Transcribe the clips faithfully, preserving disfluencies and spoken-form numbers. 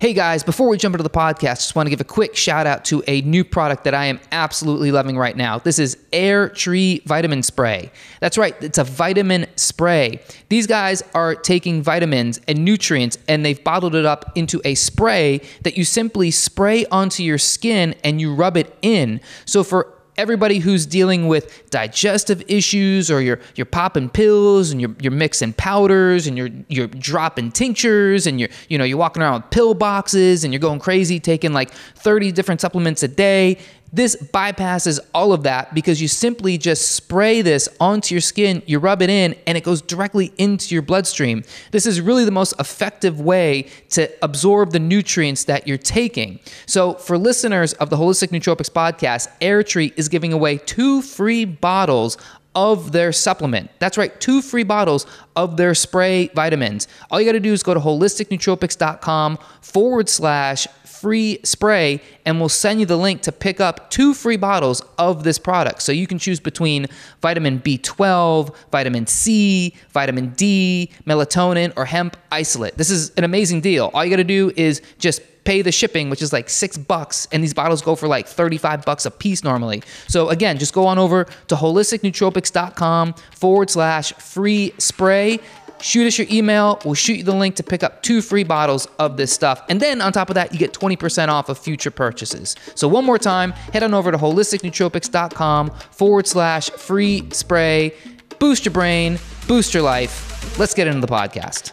Hey guys, before we jump into the podcast, just want to give a quick shout out to a new product that I am absolutely loving right now. This is EirTree Vitamin Spray. That's right, it's a vitamin spray. These guys are taking vitamins and nutrients and they've bottled it up into a spray that you simply spray onto your skin and you rub it in. So for everybody who's dealing with digestive issues, or you're you're popping pills and you're you're mixing powders and you're you're dropping tinctures and you're you know you're walking around with pill boxes and you're going crazy taking like thirty different supplements a day. This bypasses all of that because you simply just spray this onto your skin, you rub it in, and it goes directly into your bloodstream. This is really the most effective way to absorb the nutrients that you're taking. So for listeners of the Holistic Nootropics podcast, EirTree is giving away two free bottles of their supplement. That's right, two free bottles of their spray vitamins. All you got to do is go to holistic nootropics dot com forward slash free spray, and we'll send you the link to pick up two free bottles of this product. So you can choose between vitamin B twelve, vitamin C, vitamin D, melatonin, or hemp isolate. This is an amazing deal. All you got to do is just pay the shipping, which is like six bucks, and these bottles go for like thirty-five bucks a piece normally. So again, just go on over to holistic nootropics dot com forward slash free spray. Shoot us your email. We'll shoot you the link to pick up two free bottles of this stuff. And then on top of that, you get twenty percent off of future purchases. So one more time, head on over to holistic nootropics dot com forward slash free spray. Boost your brain, boost your life. Let's get into the podcast.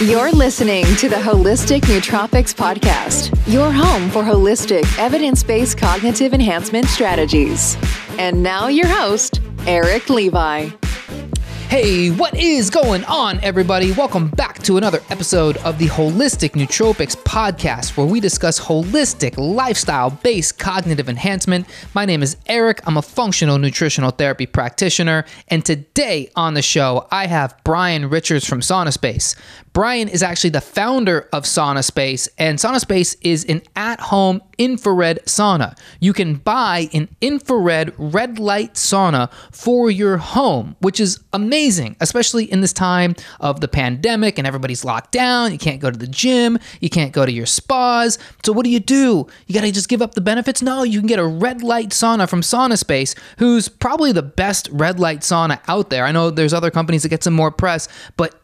You're listening to the Holistic Nootropics Podcast, your home for holistic, evidence-based cognitive enhancement strategies. And now your host, Eric Levi. Hey, what is going on, everybody? Welcome back to another episode of the Holistic Nootropics Podcast, where we discuss holistic, lifestyle-based cognitive enhancement. My name is Eric. I'm a functional nutritional therapy practitioner, and today on the show, I have Brian Richards from SaunaSpace. Brian is actually the founder of SaunaSpace, and SaunaSpace is an at-home infrared sauna. You can buy an infrared red light sauna for your home, which is amazing, especially in this time of the pandemic and everybody's locked down. You can't go to the gym. You can't go to your spas. So what do you do? You got to just give up the benefits? No, you can get a red light sauna from SaunaSpace, who's probably the best red light sauna out there. I know there's other companies that get some more press, but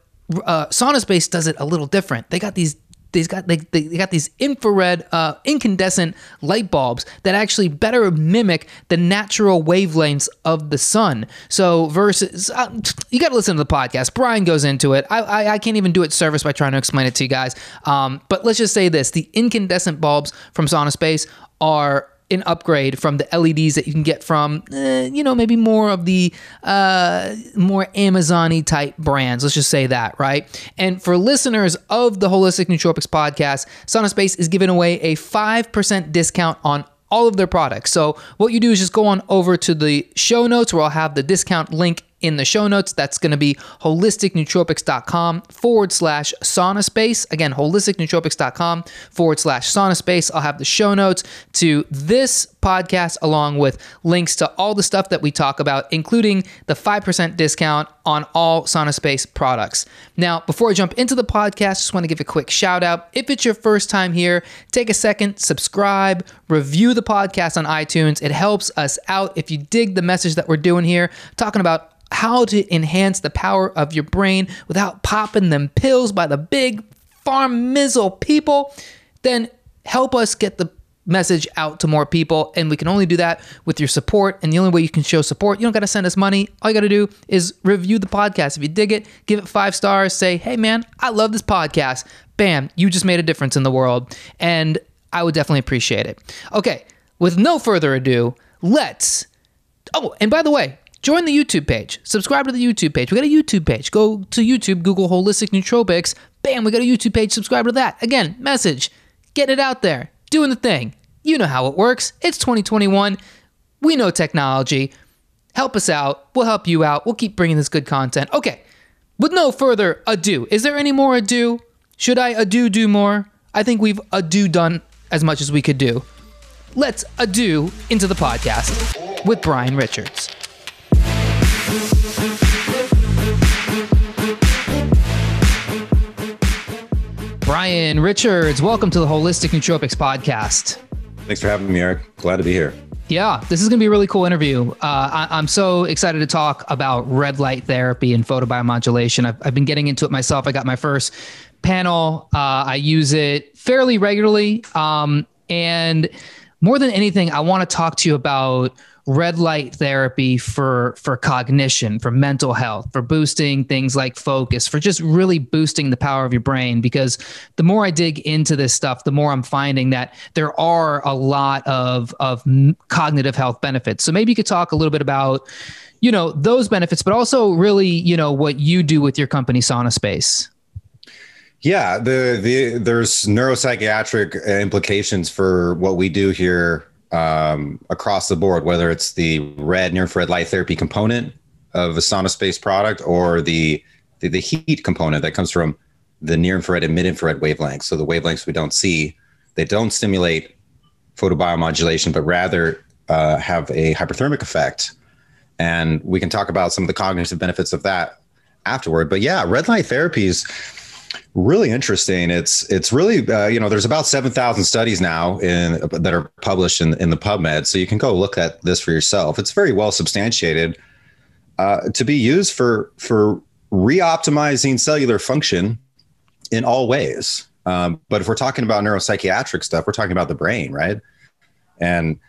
Uh, SaunaSpace does it a little different. They got these, they've got, they, they got these infrared, uh, incandescent light bulbs that actually better mimic the natural wavelengths of the sun. So versus, uh, you got to listen to the podcast. Brian goes into it. I, I I can't even do it service by trying to explain it to you guys. Um, but let's just say this: the incandescent bulbs from SaunaSpace are an upgrade from the L E Ds that you can get from, eh, you know, maybe more of the uh, more Amazon-y type brands. Let's just say that, right? And for listeners of the Holistic Nootropics Podcast, SaunaSpace is giving away a five percent discount on all of their products. So what you do is just go on over to the show notes, where I'll have the discount link in the show notes. That's going to be holistic nootropics dot com forward slash SaunaSpace. Again, holistic nootropics dot com forward slash SaunaSpace. I'll have the show notes to this podcast along with links to all the stuff that we talk about, including the five percent discount on all SaunaSpace products. Now, before I jump into the podcast, just want to give a quick shout out. If it's your first time here, take a second, subscribe, review the podcast on iTunes. It helps us out. If you dig the message that we're doing here, talking about how to enhance the power of your brain without popping them pills by the big pharmizzle people, then help us get the message out to more people. And we can only do that with your support. And the only way you can show support, you don't got to send us money. All you got to do is review the podcast. If you dig it, give it five stars. Say, hey, man, I love this podcast. Bam, you just made a difference in the world. And I would definitely appreciate it. Okay, with no further ado, let's... Oh, and by the way, join the YouTube page. Subscribe to the YouTube page. We got a YouTube page. Go to YouTube, Google Holistic Nootropics. Bam, we got a YouTube page. Subscribe to that. Again, message. Getting it out there. Doing the thing. You know how it works. It's twenty twenty-one. We know technology. Help us out. We'll help you out. We'll keep bringing this good content. Okay, with no further ado, is there any more ado? Should I ado do more? I think we've ado done as much as we could do. Let's ado into the podcast with Brian Richards. Brian Richards, welcome to the Holistic Nootropics podcast. Thanks for having me, Eric. Glad to be here. Yeah, this is going to be a really cool interview. Uh, I, I'm so excited to talk about red light therapy and photobiomodulation. I've, I've been getting into it myself. I got my first panel. Uh, I use it fairly regularly. Um, and more than anything, I want to talk to you about red light therapy for, for cognition, for mental health, for boosting things like focus, for just really boosting the power of your brain. Because the more I dig into this stuff, the more I'm finding that there are a lot of, of cognitive health benefits. So maybe you could talk a little bit about, you know, those benefits, but also really, you know, what you do with your company, SaunaSpace. Yeah, the, the, there's neuropsychiatric implications for what we do here um, across the board, whether it's the red near infrared light therapy component of a SaunaSpace product or the, the, the heat component that comes from the near infrared and mid infrared wavelengths. So the wavelengths we don't see, they don't stimulate photobiomodulation, but rather uh, have a hyperthermic effect. And we can talk about some of the cognitive benefits of that afterward. But yeah, red light therapies, really interesting. It's it's really, uh, you know, there's about seven thousand studies now in, that are published in, in the PubMed. So you can go look at this for yourself. It's very well substantiated uh, to be used for, for reoptimizing cellular function in all ways. Um, but if we're talking about neuropsychiatric stuff, we're talking about the brain, right? And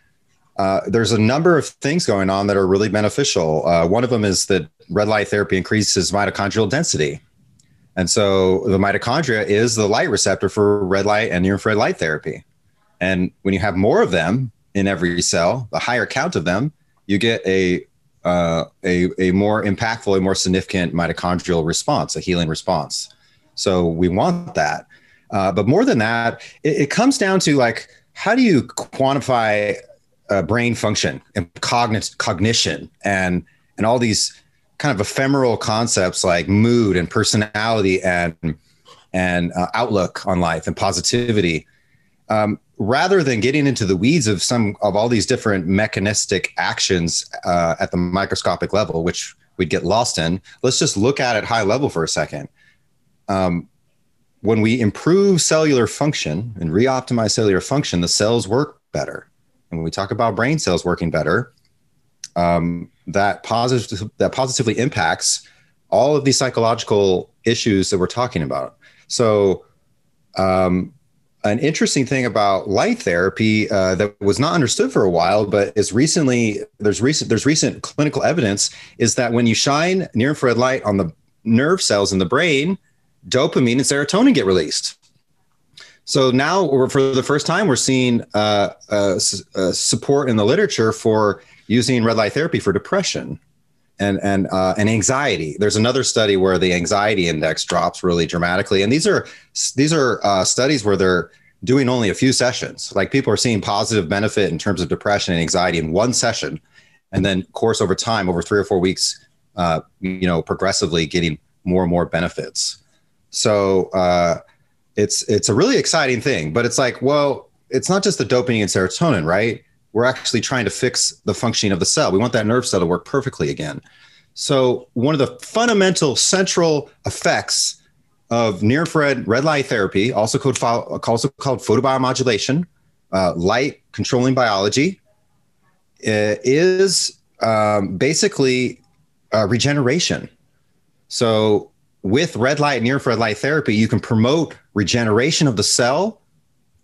uh, there's a number of things going on that are really beneficial. Uh, one of them is that red light therapy increases mitochondrial density. And so the mitochondria is the light receptor for red light and near infrared light therapy. And when you have more of them in every cell, a higher count of them, you get a, uh, a, a more impactful, a more significant mitochondrial response, a healing response. So we want that. Uh, but more than that, it, it comes down to like, how do you quantify uh, brain function and cognitive cognition and, and all these kind of ephemeral concepts like mood and personality and and uh, outlook on life and positivity, um, rather than getting into the weeds of some of all these different mechanistic actions uh, at the microscopic level, which we'd get lost in. Let's just look at it high level for a second. Um, when we improve cellular function and reoptimize cellular function, the cells work better. And when we talk about brain cells working better, um, that positive, that positively impacts all of these psychological issues that we're talking about. So um, an interesting thing about light therapy uh, that was not understood for a while, but is recently, there's recent, there's recent clinical evidence is that when you shine near infrared light on the nerve cells in the brain, dopamine and serotonin get released. So now we're, for the first time, we're seeing uh, uh, uh, support in the literature for using red light therapy for depression and and uh, and anxiety. There's another study where the anxiety index drops really dramatically, and these are these are uh, studies where they're doing only a few sessions. Like people are seeing positive benefit in terms of depression and anxiety in one session, and then of course over time, over three or four weeks, uh, you know, progressively getting more and more benefits. So uh, it's it's a really exciting thing, but it's like, well, it's not just the dopamine and serotonin, right? We're actually trying to fix the functioning of the cell. We want that nerve cell to work perfectly again. So one of the fundamental central effects of near infrared red light therapy, also called, also called photobiomodulation, uh, light controlling biology, uh, is um, basically uh, regeneration. So with red light and near infrared light therapy, you can promote regeneration of the cell,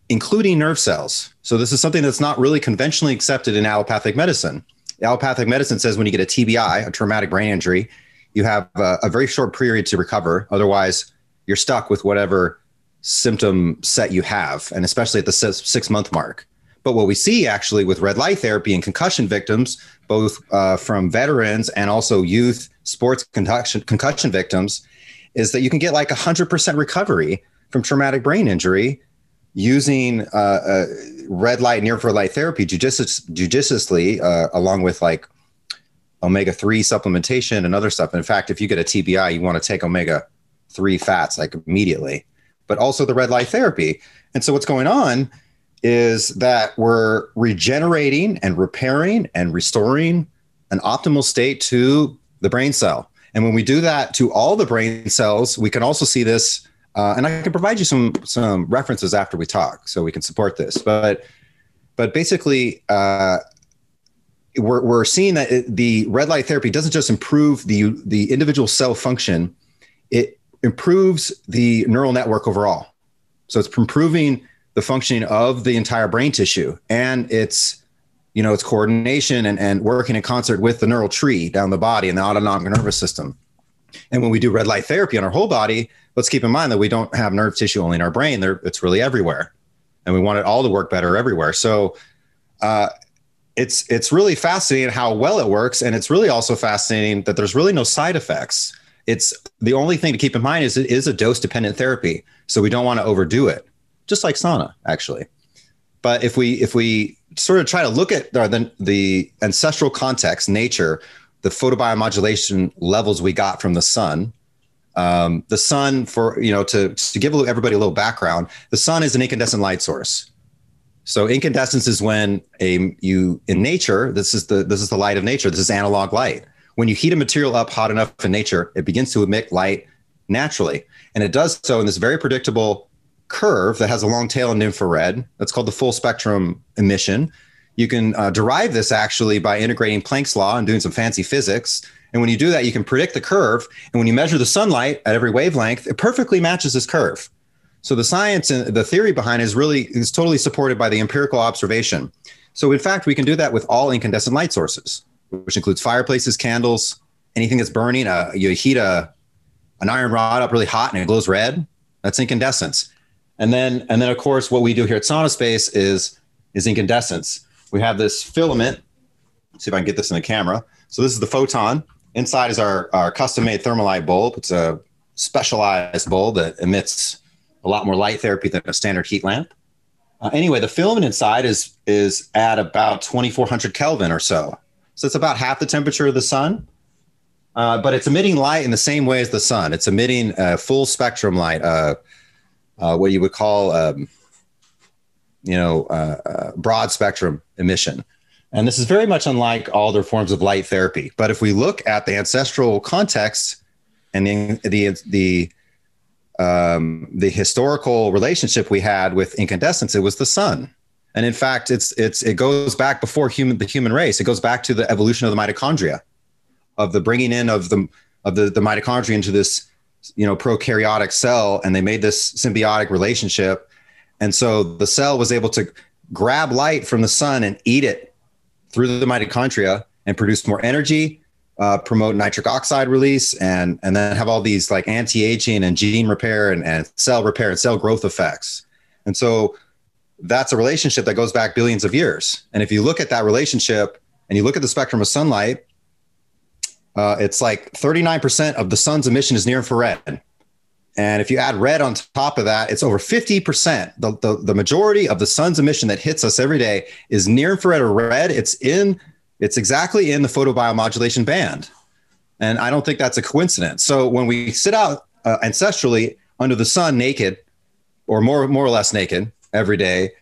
including nerve cells. So this is something that's not really conventionally accepted in allopathic medicine. Allopathic medicine says when you get a T B I, a traumatic brain injury, you have a, a very short period to recover. Otherwise, you're stuck with whatever symptom set you have, and especially at the six-month mark. But what we see actually with red light therapy and concussion victims, both uh, from veterans and also youth sports concussion, concussion victims, is that you can get like one hundred percent recovery from traumatic brain injury using uh, uh, red light, near infrared light therapy judicious, judiciously, uh, along with like omega three supplementation and other stuff. And in fact, if you get a T B I, you want to take omega three fats like immediately, but also the red light therapy. And so what's going on is that we're regenerating and repairing and restoring an optimal state to the brain cell. And when we do that to all the brain cells, we can also see this Uh, and I can provide you some some references after we talk, so we can support this. But but basically, uh, we're we're seeing that it, the red light therapy doesn't just improve the the individual cell function; it improves the neural network overall. So it's improving the functioning of the entire brain tissue, and it's you know it's coordination and and working in concert with the neural tree down the body and the autonomic nervous system. And when we do red light therapy on our whole body, let's keep in mind that we don't have nerve tissue only in our brain. There, it's really everywhere. And we want it all to work better everywhere. So uh, it's it's really fascinating how well it works. And it's really also fascinating that there's really no side effects. It's the only thing to keep in mind is it is a dose-dependent therapy. So we don't want to overdo it, just like sauna, actually. But if we if we sort of try to look at the, the ancestral context, nature, the photobiomodulation levels we got from the sun, um, the sun for, you know, to, to give everybody a little background, the sun is an incandescent light source. So incandescence is when a, you, in nature, this is the, this is the light of nature. This is analog light. When you heat a material up hot enough in nature, it begins to emit light naturally. And it does so in this very predictable curve that has a long tail in infrared. That's called the full spectrum emission. You can uh, derive this actually by integrating Planck's law and doing some fancy physics. And when you do that, you can predict the curve. And when you measure the sunlight at every wavelength, it perfectly matches this curve. So the science and the theory behind it is really is totally supported by the empirical observation. So in fact, we can do that with all incandescent light sources, which includes fireplaces, candles, anything that's burning. Uh, you heat a, an iron rod up really hot and it glows red. That's incandescence. And then, and then of course, what we do here at SaunaSpace is, is incandescence. We have this filament. Let's see if I can get this in the camera. So this is the photon. Inside is our, our custom-made Thermalite bulb. It's a specialized bulb that emits a lot more light therapy than a standard heat lamp. Uh, anyway, the filament inside is, is at about twenty-four hundred Kelvin or so. So it's about half the temperature of the sun. Uh, but it's emitting light in the same way as the sun. It's emitting uh, full spectrum light, uh, uh, what you would call... Um, you know, uh, uh, broad spectrum emission. And this is very much unlike all other forms of light therapy. But if we look at the ancestral context and the, the, the, um, the historical relationship we had with incandescence, it was the sun. And in fact, it's, it's, it goes back before human, the human race. It goes back to the evolution of the mitochondria, of the bringing in of the, of the, the mitochondria into this, you know, prokaryotic cell. And they made this symbiotic relationship. And so the cell was able to grab light from the sun and eat it through the mitochondria and produce more energy, uh, promote nitric oxide release, and, and then have all these like anti-aging and gene repair and, and cell repair and cell growth effects. And so that's a relationship that goes back billions of years. And if you look at that relationship and you look at the spectrum of sunlight, uh, it's like thirty-nine percent of the sun's emission is near infrared. And if you add red on top of that, it's over fifty percent. The, the, the majority of the sun's emission that hits us every day is near infrared or red. It's in, it's exactly in the photobiomodulation band. And I don't think that's a coincidence. So when we sit out uh, ancestrally under the sun naked or more, more or less naked every day,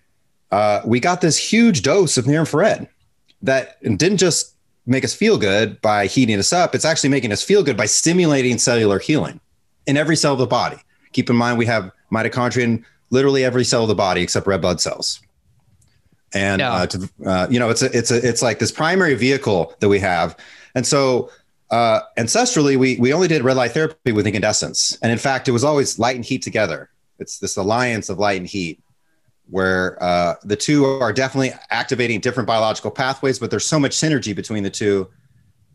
uh, we got this huge dose of near infrared that didn't just make us feel good by heating us up. It's actually making us feel good by stimulating cellular healing in every cell of the body. Keep in mind, we have mitochondria in literally every cell of the body except red blood cells. And, no. uh, to, uh, you know, it's a, it's a, it's like this primary vehicle that we have. And so uh, ancestrally, we, we only did red light therapy with incandescence. And in fact, it was always light and heat together. It's this alliance of light and heat where uh, the two are definitely activating different biological pathways, but there's so much synergy between the two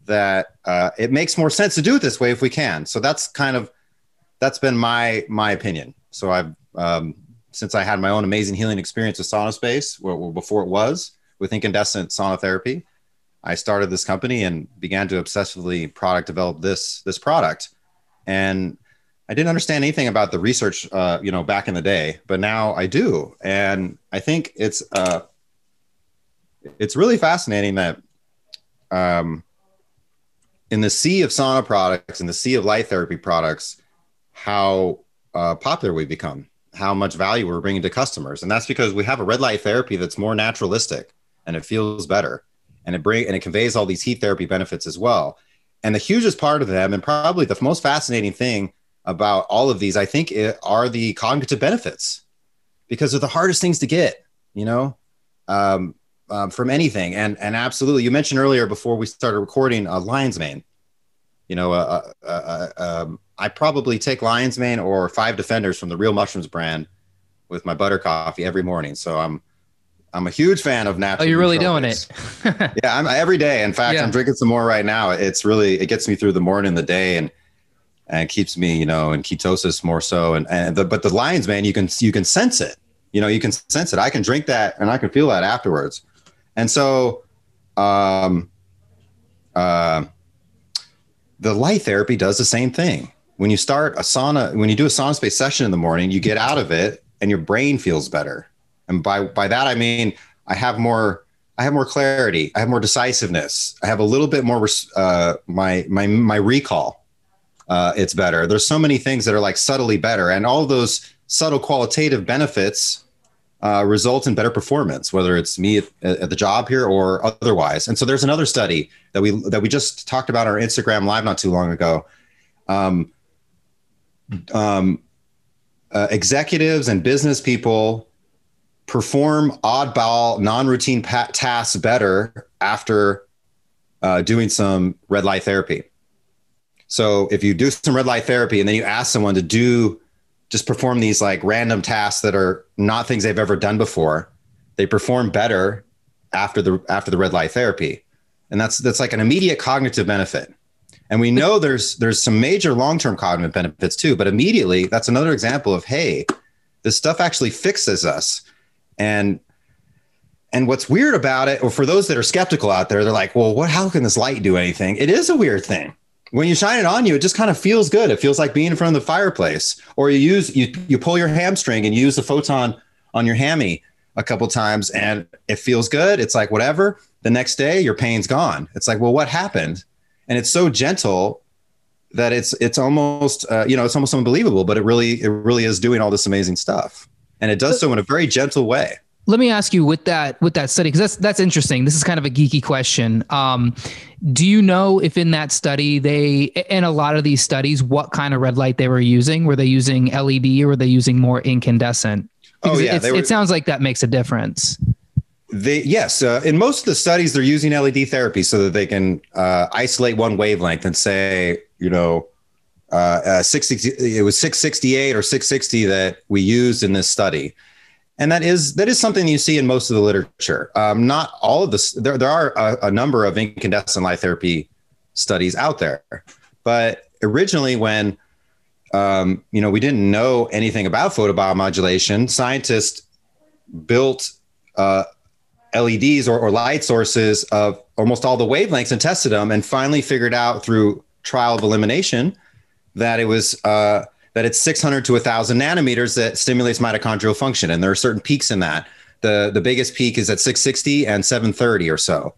that uh, it makes more sense to do it this way if we can. So that's kind of, that's been my my opinion. So I've um, since I had my own amazing healing experience with SaunaSpace, well, well, before it was with incandescent sauna therapy, I started this company and began to obsessively product develop this this product. And I didn't understand anything about the research, uh, you know, back in the day, but now I do. And I think it's uh, it's really fascinating that um, in the sea of sauna products, in the sea of light therapy products, how uh, popular we've become, how much value we're bringing to customers. And that's because we have a red light therapy that's more naturalistic and it feels better. And it bring, and it conveys all these heat therapy benefits as well. And the hugest part of them, and probably the most fascinating thing about all of these, I think, it are the cognitive benefits, because they're the hardest things to get, you know, um, um, from anything. And and absolutely, you mentioned earlier before we started recording, uh, lion's mane. You know, uh, uh, uh, um, I probably take lion's mane or five defenders from the Real Mushrooms brand with my butter coffee every morning. So I'm I'm a huge fan of natural. Oh, you're really doing it. Yeah, I'm every day. In fact, yeah. I'm drinking some more right now. It's really, it gets me through the morning, the day, and and keeps me, you know, in ketosis more so. And and the, but the lion's mane, you can you can sense it. You know, you can sense it. I can drink that and I can feel that afterwards. And so, um, uh, the light therapy does the same thing. When you start a sauna, when you do a sauna space session in the morning, you get out of it and your brain feels better. And by, by that, I mean, I have more, I have more clarity. I have more decisiveness. I have a little bit more, uh, my, my, my recall. Uh, it's better. There's so many things that are like subtly better. And all those subtle qualitative benefits uh, result in better performance, whether it's me at, at the job here or otherwise. And so there's another study that we that we just talked about on our Instagram live not too long ago. Um, um, uh, executives and business people perform oddball, non-routine pa- tasks better after uh, doing some red light therapy. So if you do some red light therapy and then you ask someone to do just perform these like random tasks that are not things they've ever done before, they perform better after the after the red light therapy. And that's that's like an immediate cognitive benefit. And we know there's there's some major long-term cognitive benefits too, but immediately that's another example of, hey, this stuff actually fixes us. And and what's weird about it, or for those that are skeptical out there, they're like, well, what? How can this light do anything? It is a weird thing. When you shine it on you, it just kind of feels good. It feels like being in front of the fireplace. Or you use you you pull your hamstring and you use the photon on your hammy a couple times, and it feels good. It's like whatever. The next day, your pain's gone. It's like, well, what happened? And it's so gentle that it's it's almost uh, you know it's almost unbelievable. But it really it really is doing all this amazing stuff. And it does so in a very gentle way. Let me ask you with that with that study, because that's that's interesting. This is kind of a geeky question. Um, do you know if in that study they, in a lot of these studies, what kind of red light they were using? Were they using L E D or were they using more incandescent? Because oh yeah, it, were, it sounds like that makes a difference. They yes, uh, in most of the studies they're using L E D therapy so that they can uh, isolate one wavelength and say, you know. Uh, uh, six sixty, it was six sixty-eight or six sixty that we used in this study. And that is that is something you see in most of the literature. Um, not all of this. There, there are a, a number of incandescent light therapy studies out there. But originally when, um, you know, we didn't know anything about photobiomodulation, scientists built uh, L E Ds or, or light sources of almost all the wavelengths and tested them and finally figured out through trial of elimination that it was uh, that it's six hundred to one thousand nanometers that stimulates mitochondrial function. And there are certain peaks in that. The the biggest peak is at six sixty and seven thirty or so.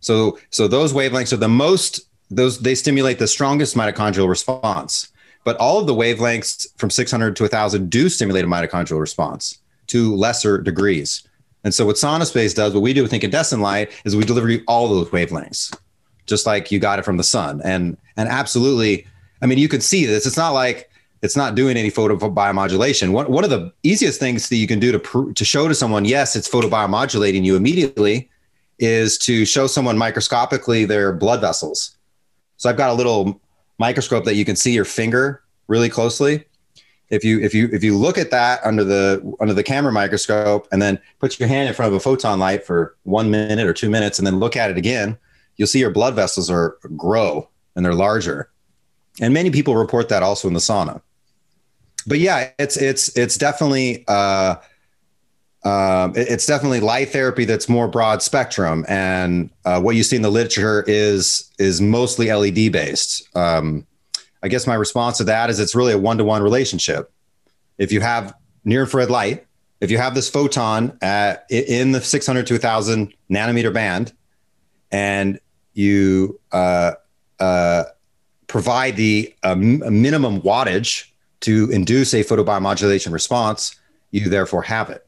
So so those wavelengths are the most, those they stimulate the strongest mitochondrial response. But all of the wavelengths from six hundred to one thousand do stimulate a mitochondrial response to lesser degrees. And so what SaunaSpace does, what we do with incandescent light, is we deliver you all those wavelengths, just like you got it from the sun. And and absolutely, I mean, you can see this. It's not like it's not doing any photobiomodulation. One, one of the easiest things that you can do to pr- to show to someone, yes, it's photobiomodulating you immediately, is to show someone microscopically their blood vessels. So I've got a little microscope that you can see your finger really closely. If you if you if you look at that under the under the camera microscope and then put your hand in front of a photon light for one minute or two minutes and then look at it again, you'll see your blood vessels are grow and they're larger. And many people report that also in the sauna, but yeah, it's it's it's definitely uh, uh, it's definitely light therapy that's more broad spectrum, and uh, what you see in the literature is is mostly L E D based. Um, I guess my response to that is it's really a one to one relationship. If you have near infrared light, if you have this photon at, in the six hundred to one thousand nanometer band, and you uh, uh, provide the um, minimum wattage to induce a photobiomodulation response, you therefore have it.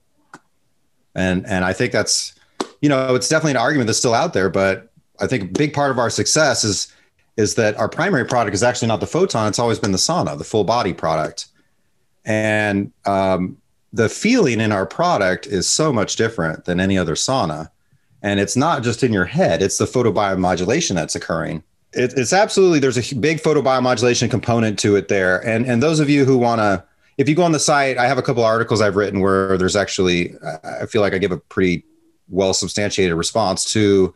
And and I think that's, you know, it's definitely an argument that's still out there, but I think a big part of our success is is that our primary product is actually not the photon. It's always been the sauna, the full body product. And um, the feeling in our product is so much different than any other sauna. And it's not just in your head. It's the photobiomodulation that's occurring. It, it's absolutely, there's a big photobiomodulation component to it there. And, and those of you who want to, if you go on the site, I have a couple articles I've written where there's actually, I feel like I give a pretty well substantiated response to,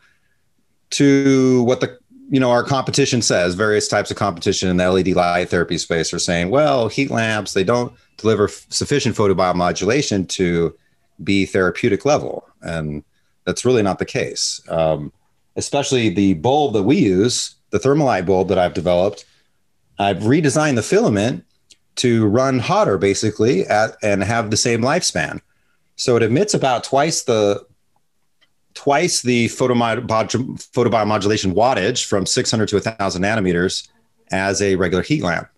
to what the, you know, our competition says. Various types of competition in the L E D light therapy space are saying, well, heat lamps, they don't deliver f- sufficient photobiomodulation to be therapeutic level. And that's really not the case. Um, especially the bulb that we use, the Thermalite bulb that I've developed, I've redesigned the filament to run hotter basically at, and have the same lifespan. So it emits about twice the twice the photobiomodulation wattage from six hundred to one thousand nanometers as a regular heat lamp.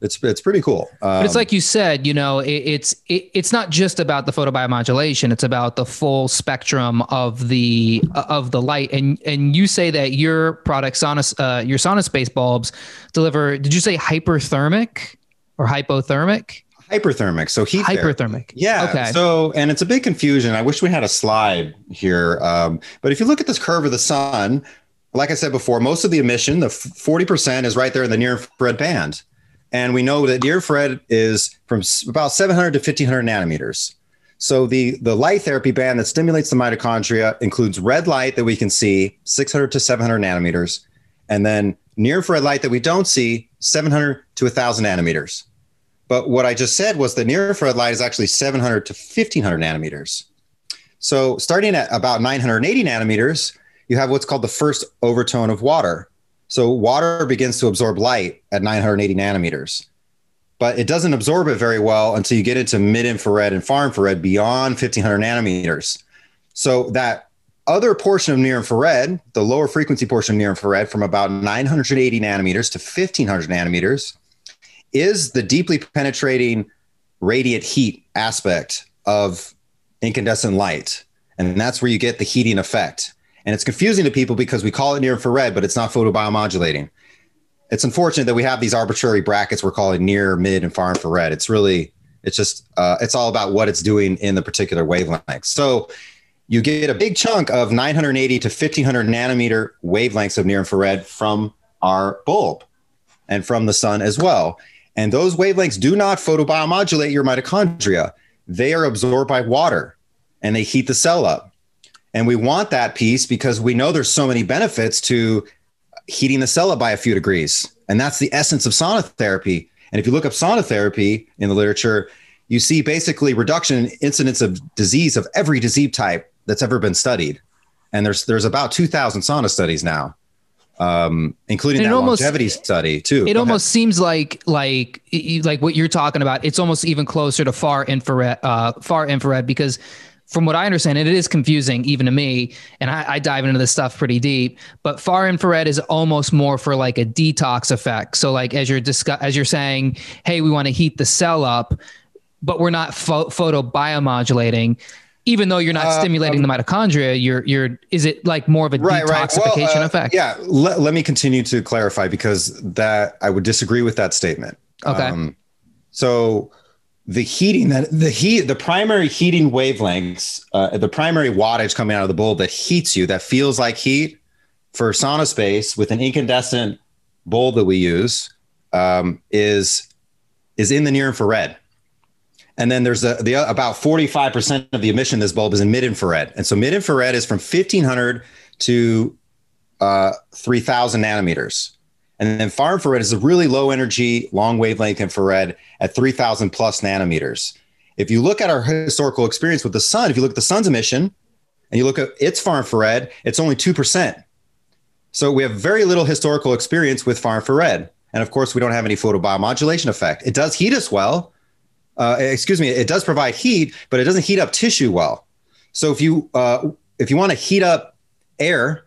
It's it's pretty cool. Um, but it's like you said, you know, it, it's it, it's not just about the photobiomodulation. It's about the full spectrum of the uh, of the light. And and you say that your product, sauna, uh, your SaunaSpace bulbs deliver, did you say hyperthermic or hypothermic? Hyperthermic. So heat hyperthermic. Therapy. Yeah. Okay. So, and it's a big confusion. I wish we had a slide here. Um, but if you look at this curve of the sun, like I said before, most of the emission, the forty percent is right there in the near infrared band. And we know that near infrared is from about seven hundred to fifteen hundred nanometers. So the, the light therapy band that stimulates the mitochondria includes red light that we can see, six hundred to seven hundred nanometers. And then near infrared light that we don't see, seven hundred to one thousand nanometers. But what I just said was the near infrared light is actually seven hundred to fifteen hundred nanometers. So starting at about nine hundred eighty nanometers, you have what's called the first overtone of water. So water begins to absorb light at nine hundred eighty nanometers, but it doesn't absorb it very well until you get into mid-infrared and far infrared beyond fifteen hundred nanometers. So that other portion of near infrared, the lower frequency portion of near infrared from about nine hundred eighty nanometers to fifteen hundred nanometers, is the deeply penetrating radiant heat aspect of incandescent light. And that's where you get the heating effect. And it's confusing to people because we call it near infrared, but it's not photobiomodulating. It's unfortunate that we have these arbitrary brackets we're calling near, mid, and far infrared. It's really, it's just, uh, it's all about what it's doing in the particular wavelength. So you get a big chunk of nine hundred eighty to fifteen hundred nanometer wavelengths of near infrared from our bulb and from the sun as well. And those wavelengths do not photobiomodulate your mitochondria. They are absorbed by water and they heat the cell up. And we want that piece because we know there's so many benefits to heating the cell up by a few degrees. And that's the essence of sauna therapy. And if you look up sauna therapy in the literature, you see basically reduction in incidence of disease of every disease type that's ever been studied. And there's there's about two thousand sauna studies now. Um, including that almost, longevity study too. It Go almost ahead. Seems like, like, like what you're talking about, it's almost even closer to far infrared, uh, far infrared, because from what I understand, it is confusing even to me. And I, I dive into this stuff pretty deep, but far infrared is almost more for like a detox effect. So like, as you're discuss, as you're saying, hey, we want to heat the cell up, but we're not pho- photobiomodulating. Even though you're not uh, stimulating um, the mitochondria, you're you're is it like more of a right, detoxification right. Well, uh, effect? Yeah. Let, let me continue to clarify because that I would disagree with that statement. Okay. Um, so the heating that the heat the primary heating wavelengths, uh, the primary wattage coming out of the bulb that heats you, that feels like heat for SaunaSpace with an incandescent bulb that we use um, is is in the near infrared. And then there's a, the about forty-five percent of the emission of this bulb is in mid-infrared. And so mid-infrared is from fifteen hundred to uh, three thousand nanometers. And then far infrared is a really low energy, long wavelength infrared at three thousand plus nanometers. If you look at our historical experience with the sun, if you look at the sun's emission and you look at its far infrared, it's only two percent. So we have very little historical experience with far infrared. And of course, we don't have any photobiomodulation effect. It does heat us well. Uh, excuse me, it does provide heat, but it doesn't heat up tissue well. So if you uh, if you want to heat up air,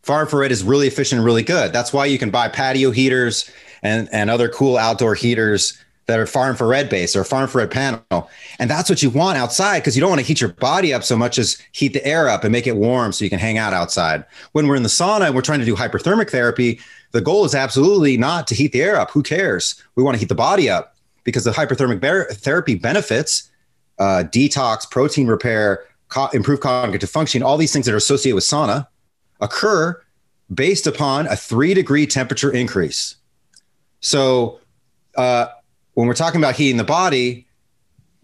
far infrared is really efficient and really good. That's why you can buy patio heaters and, and other cool outdoor heaters that are far infrared based or far infrared panel. And that's what you want outside, because you don't want to heat your body up so much as heat the air up and make it warm so you can hang out outside. When we're in the sauna and we're trying to do hyperthermic therapy, the goal is absolutely not to heat the air up. Who cares? We want to heat the body up, because the hyperthermic bar- therapy benefits, uh, detox, protein repair, co- improved cognitive function, all these things that are associated with sauna occur based upon a three degree temperature increase. So, uh, when we're talking about heating the body,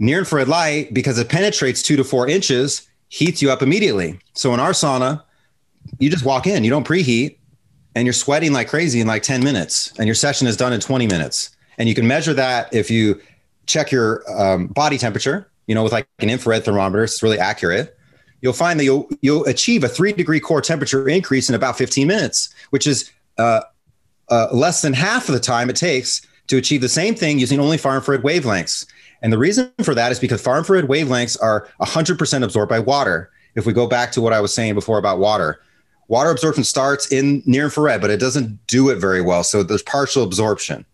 near infrared light, because it penetrates two to four inches, heats you up immediately. So in our sauna, you just walk in, you don't preheat, and you're sweating like crazy in like ten minutes, and your session is done in twenty minutes. And you can measure that if you check your um, body temperature, you know, with like an infrared thermometer, it's really accurate. You'll find that you'll, you'll achieve a three degree core temperature increase in about fifteen minutes, which is uh, uh, less than half of the time it takes to achieve the same thing using only far infrared wavelengths. And the reason for that is because far infrared wavelengths are one hundred percent absorbed by water. If we go back to what I was saying before about water, water absorption starts in near infrared, but it doesn't do it very well. So there's partial absorption.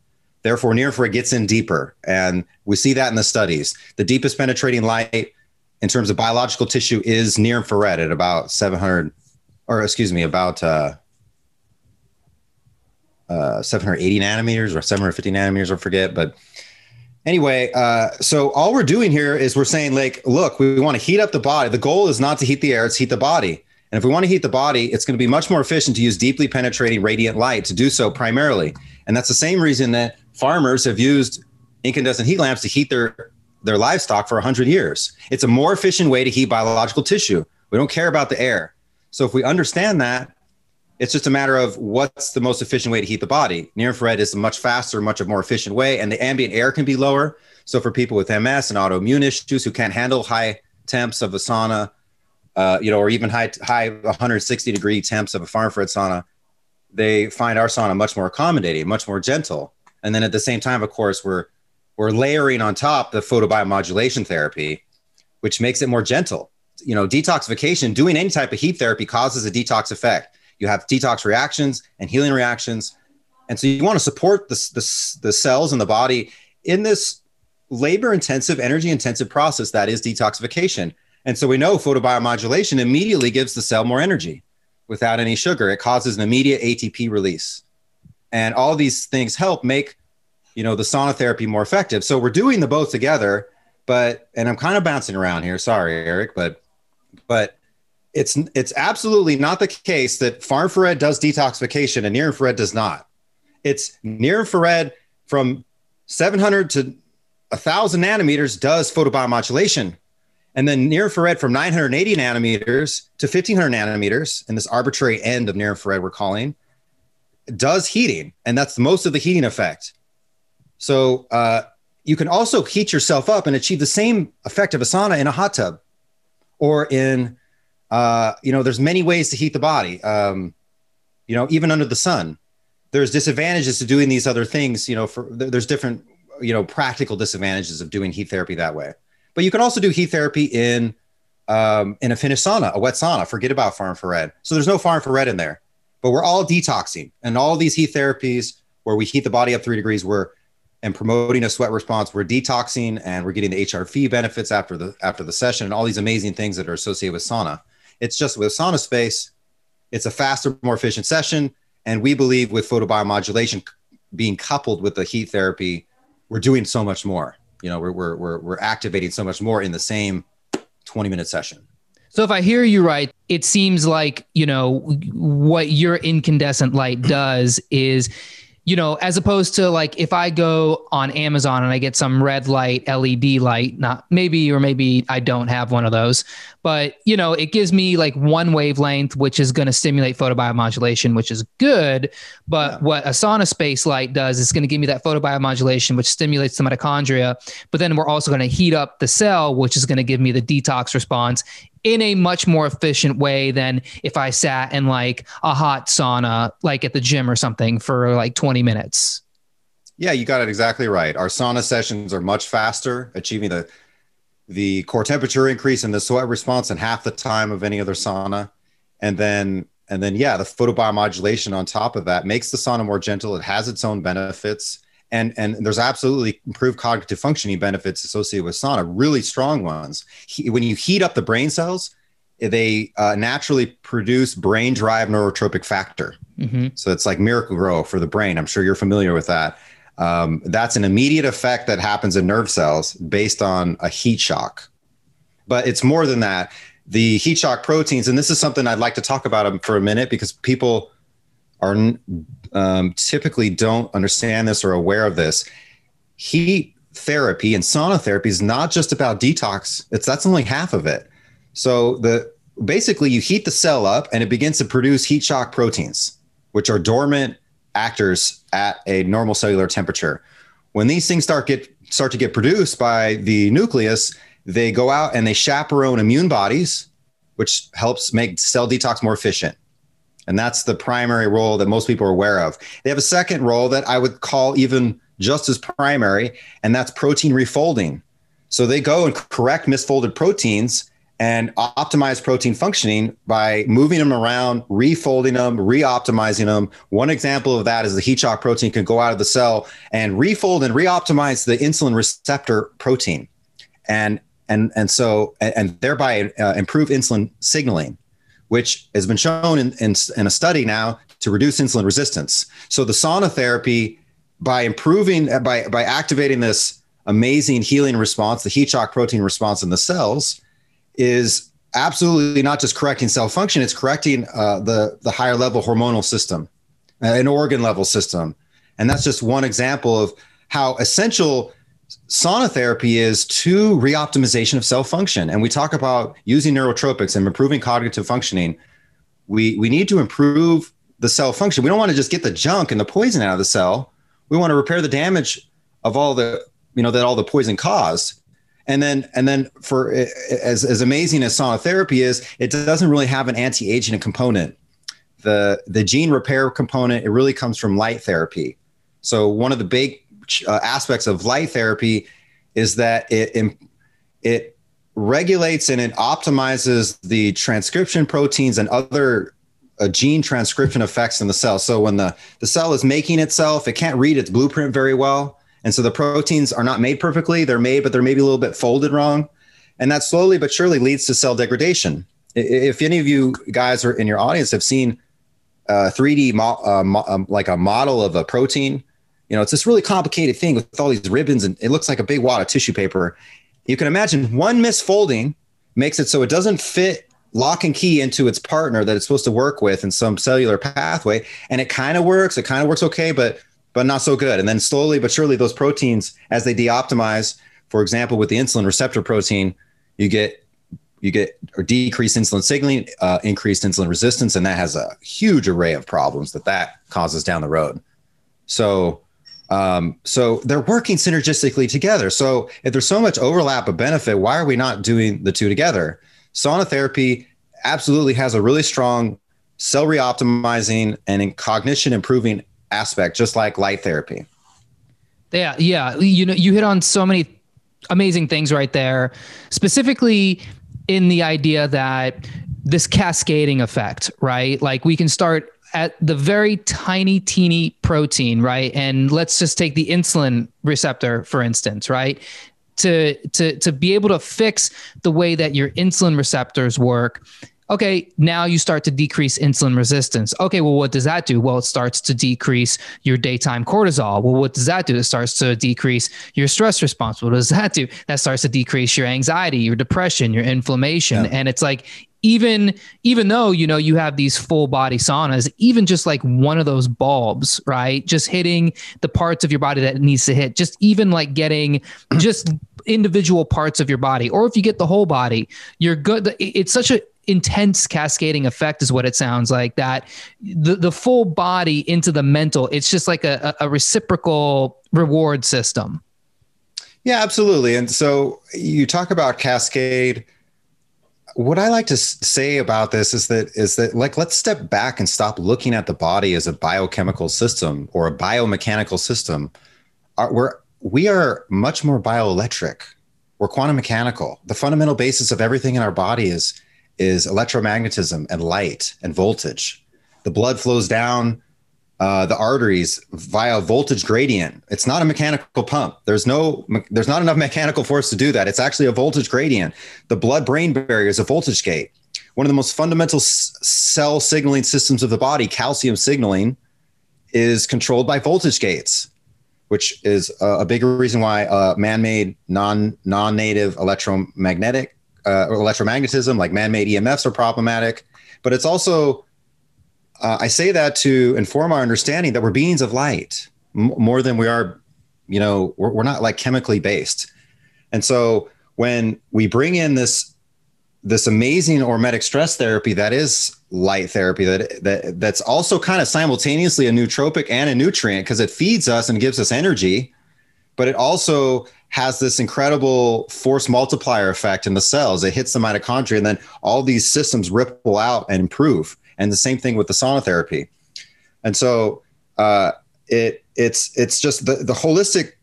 Therefore, near infrared gets in deeper. And we see that in the studies. The deepest penetrating light in terms of biological tissue is near infrared at about seven hundred, or excuse me, about, uh, Uh, seven hundred eighty nanometers or seven hundred fifty nanometers, I forget. But anyway, uh, so all we're doing here is we're saying, like, look, we, we want to heat up the body. The goal is not to heat the air, it's heat the body. And if we want to heat the body, it's going to be much more efficient to use deeply penetrating radiant light to do so primarily. And that's the same reason that farmers have used incandescent heat lamps to heat their, their livestock for one hundred years. It's a more efficient way to heat biological tissue. We don't care about the air. So if we understand that, it's just a matter of what's the most efficient way to heat the body. Near infrared is a much faster, much more efficient way, and the ambient air can be lower. So for people with M S and autoimmune issues who can't handle high temps of a sauna, uh, you know, or even high high one hundred sixty degree temps of a far infrared sauna, they find our sauna much more accommodating, much more gentle. And then at the same time, of course, we're we're layering on top the photobiomodulation therapy, which makes it more gentle. You know, detoxification, doing any type of heat therapy causes a detox effect. You have detox reactions and healing reactions. And so you want to support the, the, the cells in the body in this labor-intensive, energy-intensive process that is detoxification. And so we know photobiomodulation immediately gives the cell more energy without any sugar. It causes an immediate A T P release. And all these things help make, you know, the sauna therapy more effective. So we're doing the both together, but, and I'm kind of bouncing around here. Sorry, Eric, but, but, It's it's absolutely not the case that far infrared does detoxification and near infrared does not. It's near infrared from seven hundred to one thousand nanometers does photobiomodulation. And then near infrared from nine hundred eighty nanometers to fifteen hundred nanometers, and this arbitrary end of near infrared we're calling, does heating. And that's most of the heating effect. So uh, you can also heat yourself up and achieve the same effect of a sauna in a hot tub or in... Uh, you know, there's many ways to heat the body, um, you know, even under the sun. There's disadvantages to doing these other things, you know, for there's different, you know, practical disadvantages of doing heat therapy that way. But you can also do heat therapy in um, in a finished sauna, a wet sauna. Forget about far infrared. So there's no far infrared in there. But we're all detoxing. And all these heat therapies where we heat the body up three degrees we're and promoting a sweat response, we're detoxing and we're getting the H R V benefits after the after the session and all these amazing things that are associated with sauna. It's just with SaunaSpace, it's a faster, more efficient session. And we believe with photobiomodulation being coupled with the heat therapy, we're doing so much more. You know, we're we're we're, we're activating so much more in the same twenty minute session. So if I hear you right, it seems like, you know, what your incandescent light does is, you know, as opposed to like if I go on Amazon and I get some red light L E D light, not maybe, or maybe I don't have one of those, but you know, it gives me like one wavelength, which is going to stimulate photobiomodulation, which is good. But yeah. What a SaunaSpace light does is going to give me that photobiomodulation, which stimulates the mitochondria. But then we're also going to heat up the cell, which is going to give me the detox response in a much more efficient way than if I sat in like a hot sauna, like at the gym or something for like twenty minutes. Yeah, you got it exactly right. Our sauna sessions are much faster, achieving the the core temperature increase and the sweat response in half the time of any other sauna. And then, and then yeah, the photobiomodulation on top of that makes the sauna more gentle. It has its own benefits. And, and there's absolutely improved cognitive functioning benefits associated with sauna, really strong ones. He, when you heat up the brain cells, they uh, naturally produce brain-derived neurotropic factor. Mm-hmm. So it's like Miracle-Gro for the brain. I'm sure you're familiar with that. Um, that's an immediate effect that happens in nerve cells based on a heat shock. But it's more than that. The heat shock proteins, and this is something I'd like to talk about for a minute because people are um, typically don't understand this or aware of this. Heat therapy and sauna therapy is not just about detox. It's that's only half of it. So the basically you heat the cell up and it begins to produce heat shock proteins, which are dormant actors at a normal cellular temperature. When these things start get start to get produced by the nucleus, they go out and they chaperone immune bodies, which helps make cell detox more efficient. And that's the primary role that most people are aware of. They have a second role that I would call even just as primary, and that's protein refolding. So they go and correct misfolded proteins and optimize protein functioning by moving them around, refolding them, reoptimizing them. One example of that is the heat shock protein can go out of the cell and refold and reoptimize the insulin receptor protein. And And and so and thereby uh, improve insulin signaling, which has been shown in, in in a study now to reduce insulin resistance. So the sauna therapy, by improving by by activating this amazing healing response, the heat shock protein response in the cells, is absolutely not just correcting cell function; it's correcting uh, the the higher level hormonal system, uh, an organ level system, and that's just one example of how essential sauna therapy is to reoptimization of cell function. And we talk about using neurotropics and improving cognitive functioning. We we need to improve the cell function. We don't want to just get the junk and the poison out of the cell. We want to repair the damage of all the, you know, that all the poison caused. And then and then for as, as amazing as sauna therapy is, it doesn't really have an anti-aging component. The the gene repair component, it really comes from light therapy. So one of the big Uh, aspects of light therapy is that it it regulates and it optimizes the transcription proteins and other uh, gene transcription effects in the cell. So when the, the cell is making itself, it can't read its blueprint very well. And so the proteins are not made perfectly. They're made, but they're maybe a little bit folded wrong. And that slowly but surely leads to cell degradation. If any of you guys are in your audience have seen uh, three D, mo- uh, mo- um, like a model of a protein, you know, it's this really complicated thing with all these ribbons and it looks like a big wad of tissue paper. You can imagine one misfolding makes it so it doesn't fit lock and key into its partner that it's supposed to work with in some cellular pathway. And it kind of works. It kind of works okay, but but not so good. And then slowly but surely those proteins, as they de-optimize, for example, with the insulin receptor protein, you get you get or decreased insulin signaling, uh, increased insulin resistance. And that has a huge array of problems that that causes down the road. So Um, so they're working synergistically together. So if there's so much overlap of benefit, why are we not doing the two together? Sauna therapy absolutely has a really strong cell reoptimizing and in cognition improving aspect, just like light therapy. Yeah. Yeah. You know, you hit on so many amazing things right there, specifically in the idea that this cascading effect, right? Like we can start at the very tiny, teeny protein, right? And let's just take the insulin receptor, for instance, right? To, to, to be able to fix the way that your insulin receptors work, okay, now you start to decrease insulin resistance. Okay, well, what does that do? Well, it starts to decrease your daytime cortisol. Well, what does that do? It starts to decrease your stress response. What does that do? That starts to decrease your anxiety, your depression, your inflammation. Yeah. And it's like, even, even though, you know, you have these full body saunas, even just like one of those bulbs, right? Just hitting the parts of your body that it needs to hit, just even like getting just individual parts of your body, or if you get the whole body, you're good. It's such a intense cascading effect is what it sounds like, that the, the full body into the mental, it's just like a, a reciprocal reward system. Yeah, absolutely. And so you talk about cascade. What I like to say about this is that is that like, let's step back and stop looking at the body as a biochemical system or a biomechanical system. Are, we're, we are much more bioelectric. We're quantum mechanical. The fundamental basis of everything in our body is, is electromagnetism and light and voltage. The blood flows down uh, the arteries via voltage gradient. It's not a mechanical pump. There's no, there's not enough mechanical force to do that. It's actually a voltage gradient. The blood-brain barrier is a voltage gate. One of the most fundamental s- cell signaling systems of the body, calcium signaling, is controlled by voltage gates, which is uh, a big reason why uh, man-made non, non-native electromagnetic uh, or electromagnetism, like man-made E M Fs, are problematic. But it's also, uh, I say that to inform our understanding that we're beings of light m- more than we are, you know, we're, we're not like chemically based. And so when we bring in this this amazing hormetic stress therapy that is light therapy, that that that's also kind of simultaneously a nootropic and a nutrient, because it feeds us and gives us energy, but it also has this incredible force multiplier effect in the cells. It hits the mitochondria, and then all these systems ripple out and improve. And the same thing with the sauna therapy. And so uh, it it's it's just the, the holistic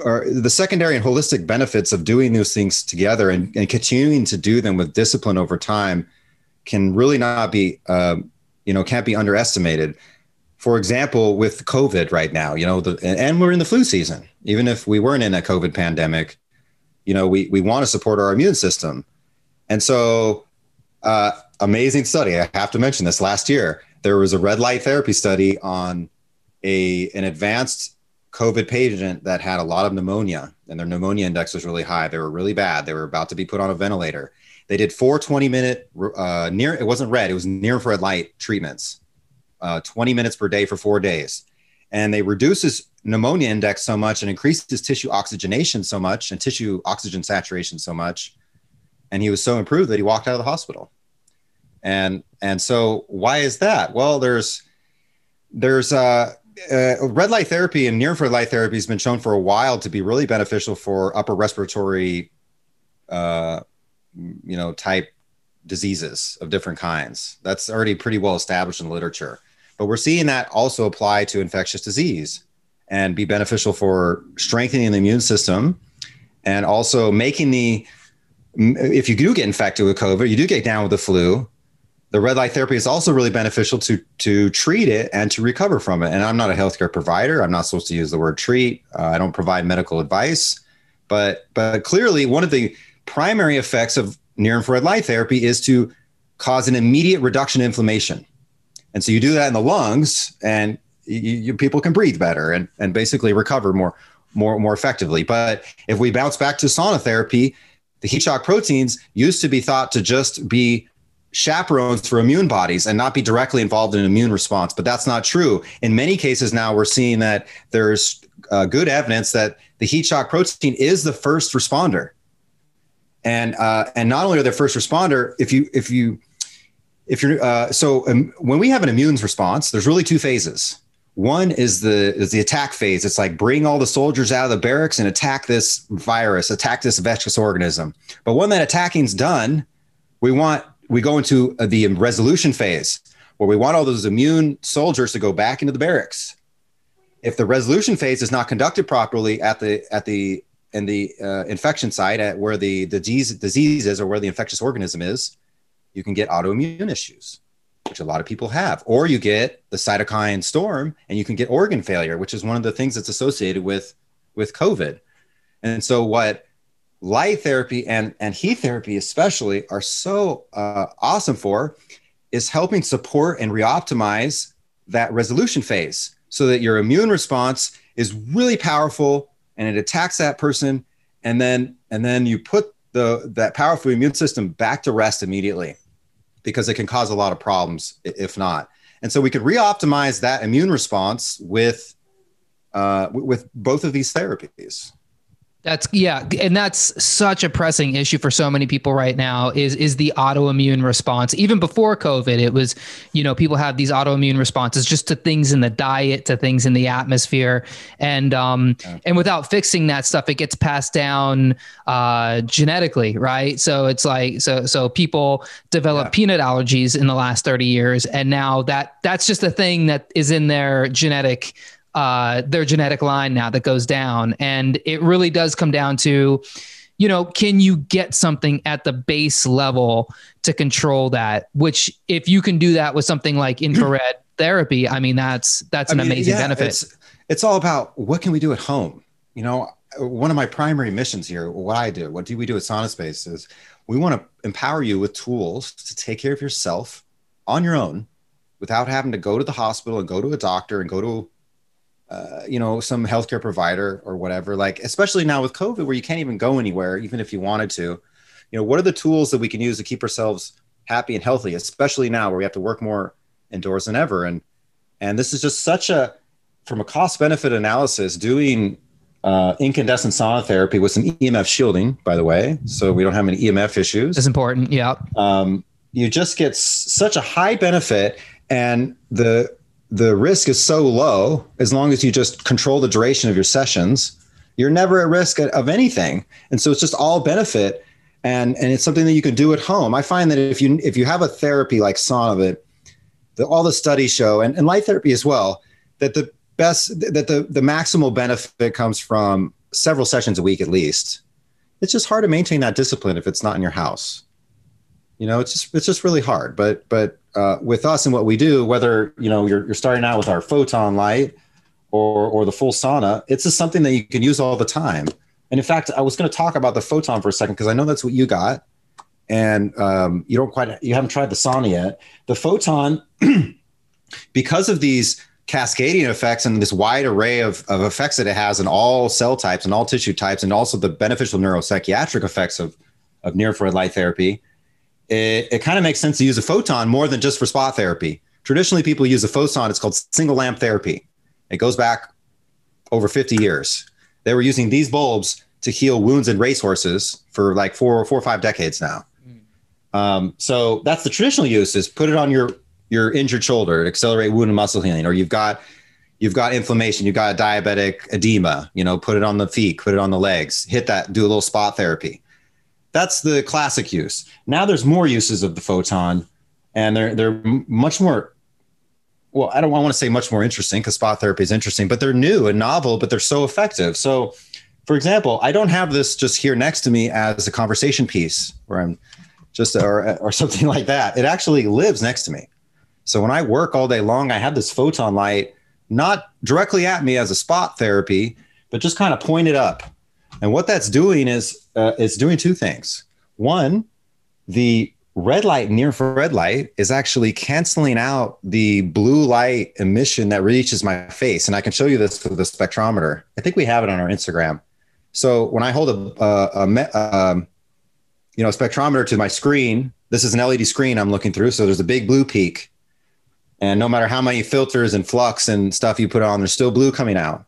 or the secondary and holistic benefits of doing those things together and, and continuing to do them with discipline over time can really not be, um, you know, can't be underestimated. For example, with COVID right now, you know, the, and we're in the flu season, even if we weren't in a COVID pandemic, you know, we, we want to support our immune system. And so, uh, amazing study. I have to mention this. Last year, there was a red light therapy study on a, an advanced COVID patient that had a lot of pneumonia, and their pneumonia index was really high. They were really bad. They were about to be put on a ventilator. They did four twenty minute uh, near, it wasn't red, it was near infrared light treatments, uh, twenty minutes per day for four days. And they reduced his pneumonia index so much and increased his tissue oxygenation so much and tissue oxygen saturation so much. And he was so improved that he walked out of the hospital. And, and so why is that? Well, there's, there's, uh, Uh, red light therapy and near infrared light therapy has been shown for a while to be really beneficial for upper respiratory, uh, you know, type diseases of different kinds. That's already pretty well established in the literature, but we're seeing that also apply to infectious disease and be beneficial for strengthening the immune system, and also making the, if you do get infected with COVID, you do get down with the flu, the red light therapy is also really beneficial to to treat it and to recover from it. And I'm not a healthcare provider. I'm not supposed to use the word treat. Uh, I don't provide medical advice. But but clearly, one of the primary effects of near-infrared light therapy is to cause an immediate reduction in inflammation. And so you do that in the lungs, and you, you, people can breathe better and, and basically recover more, more, more effectively. But if we bounce back to sauna therapy, the heat shock proteins used to be thought to just be chaperones for immune bodies and not be directly involved in an immune response, but that's not true. In many cases now, we're seeing that there's uh, good evidence that the heat shock protein is the first responder, and uh, and not only are they first responder. If you if you if you're uh, so um, when we have an immune response, there's really two phases. One is the is the attack phase. It's like bring all the soldiers out of the barracks and attack this virus, attack this infectious organism. But when that attacking's done, we want we go into the resolution phase where we want all those immune soldiers to go back into the barracks. If the resolution phase is not conducted properly at the at the in the uh, infection site, at where the, the disease, disease is or where the infectious organism is, you can get autoimmune issues, which a lot of people have, or you get the cytokine storm and you can get organ failure, which is one of the things that's associated with with COVID. And so what light therapy and, and heat therapy especially are so uh, awesome for is helping support and reoptimize that resolution phase so that your immune response is really powerful and it attacks that person. And then, and then you put the, that powerful immune system back to rest immediately, because it can cause a lot of problems if not. And so we could reoptimize that immune response with, uh, with both of these therapies. That's yeah. And that's such a pressing issue for so many people right now is, is the autoimmune response. Even before COVID, it was, you know, people have these autoimmune responses just to things in the diet, to things in the atmosphere. And, um, okay. and without fixing that stuff, it gets passed down, uh, genetically. Right. So it's like, so, so people develop yeah. peanut allergies in the last thirty years. And now that that's just a thing that is in their genetic uh, their genetic line now that goes down. And it really does come down to, you know, can you get something at the base level to control that, which if you can do that with something like infrared therapy, I mean, that's, that's I an mean, amazing yeah, benefit. It's, it's all about what can we do at home? You know, one of my primary missions here, what I do, what do we do at SaunaSpace is we want to empower you with tools to take care of yourself on your own without having to go to the hospital and go to a doctor and go to, uh, you know, some healthcare provider or whatever, like, especially now with COVID where you can't even go anywhere, even if you wanted to, you know, what are the tools that we can use to keep ourselves happy and healthy, especially now where we have to work more indoors than ever. And, and this is just such a, from a cost benefit analysis, doing Uh, incandescent sauna therapy with some E M F shielding, by the way, so we don't have any E M F issues. That's important. Yeah. Um, you just get s- such a high benefit, and the the risk is so low. As long as you just control the duration of your sessions, you're never at risk of anything. And so it's just all benefit, and and it's something that you can do at home. I find that if you if you have a therapy like sauna, that the, all the studies show, and, and light therapy as well, that the best that the, the maximal benefit comes from several sessions a week at least. It's just hard to maintain that discipline if it's not in your house. You know, it's just it's just really hard. But but uh, with us and what we do, whether you know you're you're starting out with our photon light or or the full sauna, it's just something that you can use all the time. And in fact, I was going to talk about the photon for a second because I know that's what you got, and um, you don't quite you haven't tried the sauna yet. The photon, because of these cascading effects and this wide array of, of effects that it has in all cell types and all tissue types, and also the beneficial neuropsychiatric effects of, of near infrared light therapy, it, it kind of makes sense to use a photon more than just for spot therapy. Traditionally, people use a photon. It's called single lamp therapy. It goes back over fifty years. They were using these bulbs to heal wounds in racehorses for like four, four or five decades now. Mm. Um, so that's the traditional use, is put it on your your injured shoulder, accelerate wound and muscle healing, or you've got, you've got inflammation, you've got a diabetic edema, you know, put it on the feet, put it on the legs, hit that, do a little spot therapy. That's the classic use. Now there's more uses of the photon, and they're, they're much more, well, I don't want to say much more interesting because spot therapy is interesting, but they're new and novel, but they're so effective. So for example, I don't have this just here next to me as a conversation piece where I'm just, or, or something like that. It actually lives next to me. So when I work all day long, I have this photon light, not directly at me as a spot therapy, but just kind of pointed up. And what that's doing is uh, it's doing two things. One, the red light, near infrared light, is actually canceling out the blue light emission that reaches my face. And I can show you this with the spectrometer. I think we have it on our Instagram. So when I hold a, a, a, a you know, spectrometer to my screen, this is an L E D screen I'm looking through. So there's a big blue peak. And no matter how many filters and flux and stuff you put on, there's still blue coming out.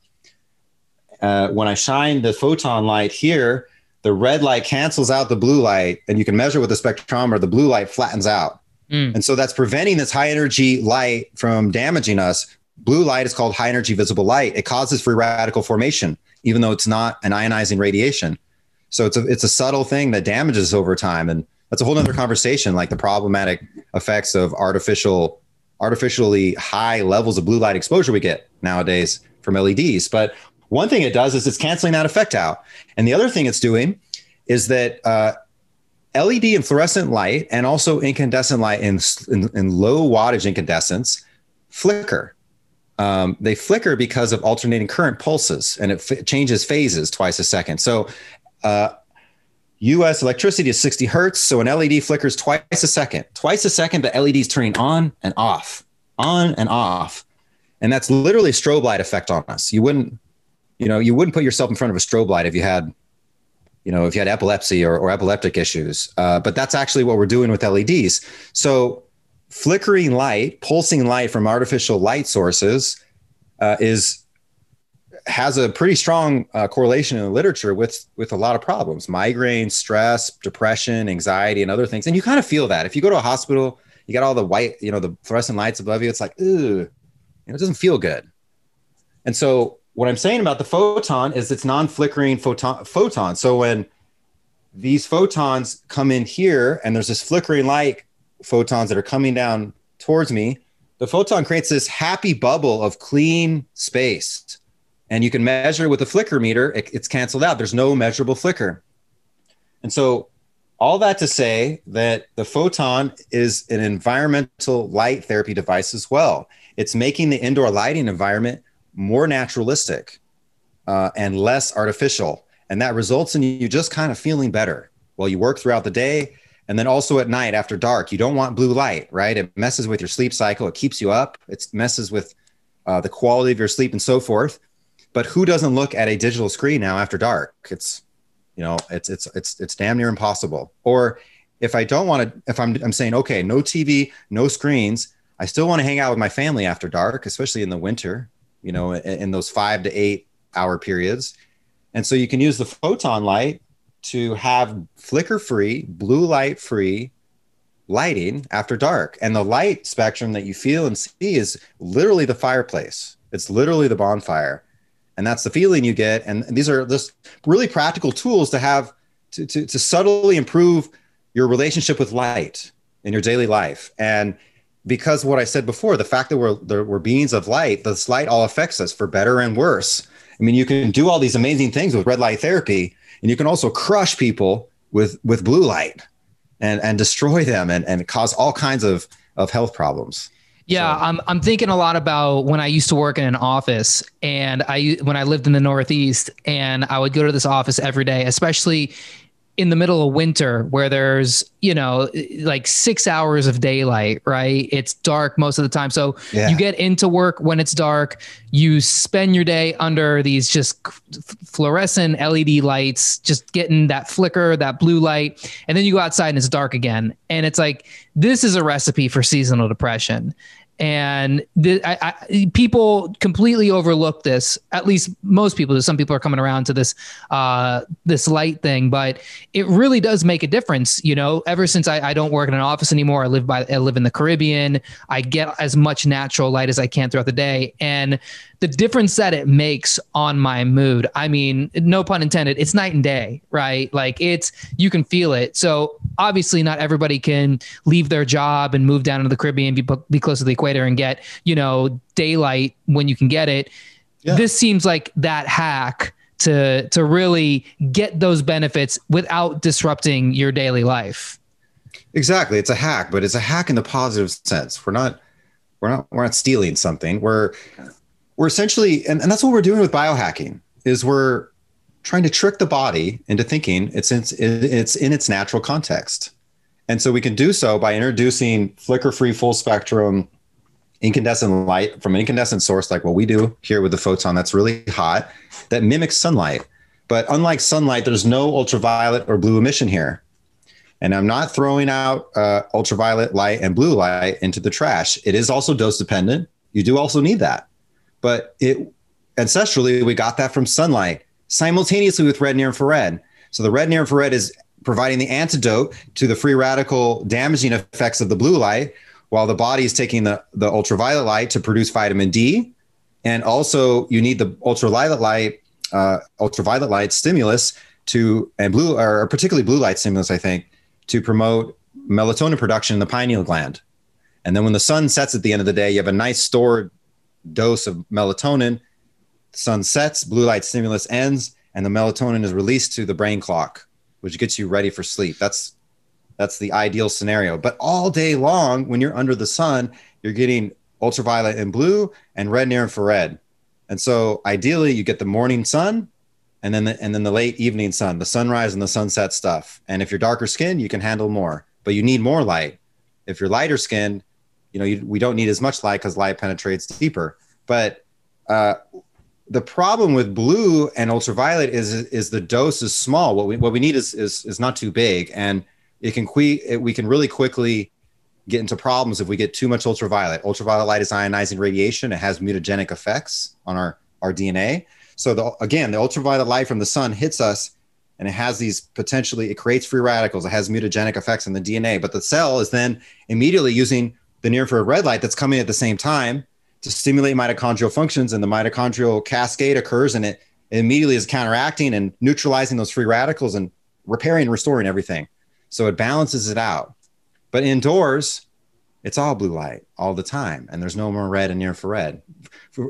Uh, when I shine the photon light here, the red light cancels out the blue light, and you can measure with the spectrometer, the blue light flattens out. Mm. And so that's preventing this high energy light from damaging us. Blue light is called high energy visible light. It causes free radical formation, even though it's not an ionizing radiation. So it's a, it's a subtle thing that damages over time. And that's a whole nother conversation, like the problematic effects of artificial artificially high levels of blue light exposure we get nowadays from L E Ds. But one thing it does is it's canceling that effect out. And the other thing it's doing is that uh, L E D and fluorescent light, and also incandescent light in, in, in low wattage incandescents, flicker. Um, they flicker because of alternating current pulses, and it f- changes phases twice a second. So uh, U S electricity is sixty hertz, so an L E D flickers twice a second. Twice a second, the L E D is turning on and off, on and off. And that's literally strobe light effect on us. You wouldn't, you know, you wouldn't put yourself in front of a strobe light if you had, you know, if you had epilepsy or, or epileptic issues. Uh, but that's actually what we're doing with L E Ds. So flickering light, pulsing light from artificial light sources uh, is... has a pretty strong uh, correlation in the literature with, with a lot of problems, migraines, stress, depression, anxiety, and other things. And you kind of feel that if you go to a hospital, you got all the white, you know, the fluorescent lights above you. It's like, ooh, you know, it doesn't feel good. And so what I'm saying about the photon is it's non-flickering photon photon. So when these photons come in here and there's this flickering light photons that are coming down towards me, the photon creates this happy bubble of clean space. And you can measure with a flicker meter, it, it's canceled out. There's no measurable flicker. And so all that to say that the photon is an environmental light therapy device as well. It's making the indoor lighting environment more naturalistic uh, and less artificial. And that results in you just kind of feeling better while you work throughout the day. And then also at night after dark, you don't want blue light, right? It messes with your sleep cycle. It keeps you up. It messes with uh, the quality of your sleep and so forth. But who doesn't look at a digital screen now after dark? It's, you know, it's, it's, it's, it's damn near impossible. Or if I don't want to, if I'm, I'm saying, okay, no T V, no screens, I still want to hang out with my family after dark, especially in the winter, you know, in, in those five to eight hour periods. And so you can use the photon light to have flicker-free, blue light-free lighting after dark. And the light spectrum that you feel and see is literally the fireplace. It's literally the bonfire. And that's the feeling you get. And these are just really practical tools to have to, to, to subtly improve your relationship with light in your daily life. And because what I said before, the fact that we're, that we're beings of light, this light all affects us for better and worse. I mean, you can do all these amazing things with red light therapy, and you can also crush people with, with blue light and, and destroy them and, and cause all kinds of, of health problems. Yeah. So. I'm, I'm thinking a lot about when I used to work in an office, and I, when I lived in the Northeast, and I would go to this office every day, especially in the middle of winter where there's, you know, like six hours of daylight, right? It's dark most of the time. So yeah. You get into work when it's dark, you spend your day under these just fluorescent L E D lights, just getting that flicker, that blue light. And then you go outside and it's dark again. And it's like, this is a recipe for seasonal depression. And the, I, I, people completely overlook this. At least most people do. Some people are coming around to this uh, this light thing, but it really does make a difference. You know, ever since I, I don't work in an office anymore, I live by I live in the Caribbean. I get as much natural light as I can throughout the day, and the difference that it makes on my mood. I mean, no pun intended. It's night and day, right? Like it's you can feel it. So obviously, not everybody can leave their job and move down to the Caribbean, be be close to the and get, you know, daylight when you can get it. Yeah. This seems like that hack to, to really get those benefits without disrupting your daily life. Exactly. It's a hack, but it's a hack in the positive sense. We're not, we're not, we're not stealing something. We're, we're essentially, and, and that's what we're doing with biohacking is we're trying to trick the body into thinking it's in, it's in its natural context. And so we can do so by introducing flicker-free full spectrum incandescent light from an incandescent source, like what we do here with the photon that's really hot, that mimics sunlight. But unlike sunlight, there's no ultraviolet or blue emission here. And I'm not throwing out uh, ultraviolet light and blue light into the trash. It is also dose dependent. You do also need that. But it ancestrally, we got that from sunlight simultaneously with red near infrared. So the red near infrared is providing the antidote to the free radical damaging effects of the blue light, while the body is taking the, the ultraviolet light to produce vitamin D. And also you need the ultraviolet light, uh, ultraviolet light stimulus to, and blue, or particularly blue light stimulus, I think, to promote melatonin production in the pineal gland. And then when the sun sets at the end of the day, you have a nice stored dose of melatonin. The sun sets, blue light stimulus ends, and the melatonin is released to the brain clock, which gets you ready for sleep. That's That's the ideal scenario. But all day long, when you're under the sun, you're getting ultraviolet and blue and red near infrared. And so ideally you get the morning sun and then the, and then the late evening sun, the sunrise and the sunset stuff. And if you're darker skinned, you can handle more, but you need more light. If you're lighter skinned, you know, you, we don't need as much light because light penetrates deeper. But uh, the problem with blue and ultraviolet is, is the dose is small. What we, what we need is, is, is not too big. And It can que- it, we can really quickly get into problems if we get too much ultraviolet. Ultraviolet light is ionizing radiation. It has mutagenic effects on our, our D N A. So the, again, the ultraviolet light from the sun hits us and it has these potentially, it creates free radicals. It has mutagenic effects in the D N A, but the cell is then immediately using the near infrared red light that's coming at the same time to stimulate mitochondrial functions, and the mitochondrial cascade occurs and it, it immediately is counteracting and neutralizing those free radicals and repairing, restoring everything. So it balances it out. But indoors, it's all blue light all the time. And there's no more red and near infrared.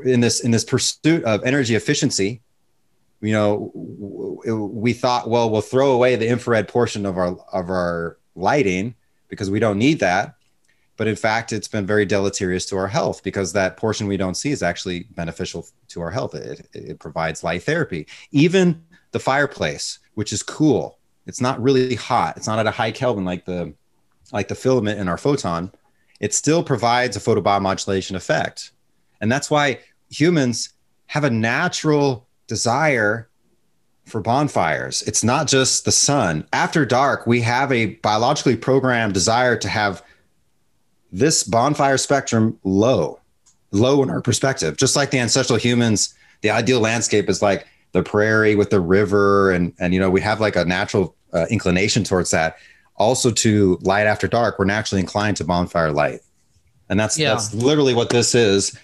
In this, in this pursuit of energy efficiency, you know, we thought, well, we'll throw away the infrared portion of our, of our lighting because we don't need that. But in fact, it's been very deleterious to our health, because that portion we don't see is actually beneficial to our health. It, it provides light therapy. Even the fireplace, which is cool, it's not really hot. It's not at a high Kelvin like the, like the filament in our photon. It still provides a photobiomodulation effect. And that's why humans have a natural desire for bonfires. It's not just the sun. After dark, we have a biologically programmed desire to have this bonfire spectrum low, low in our perspective. Just like the ancestral humans, the ideal landscape is like the prairie with the river. And, and you know, we have like a natural uh, inclination towards that. Also to light after dark, we're naturally inclined to bonfire light. And that's, yeah. that's literally what this is.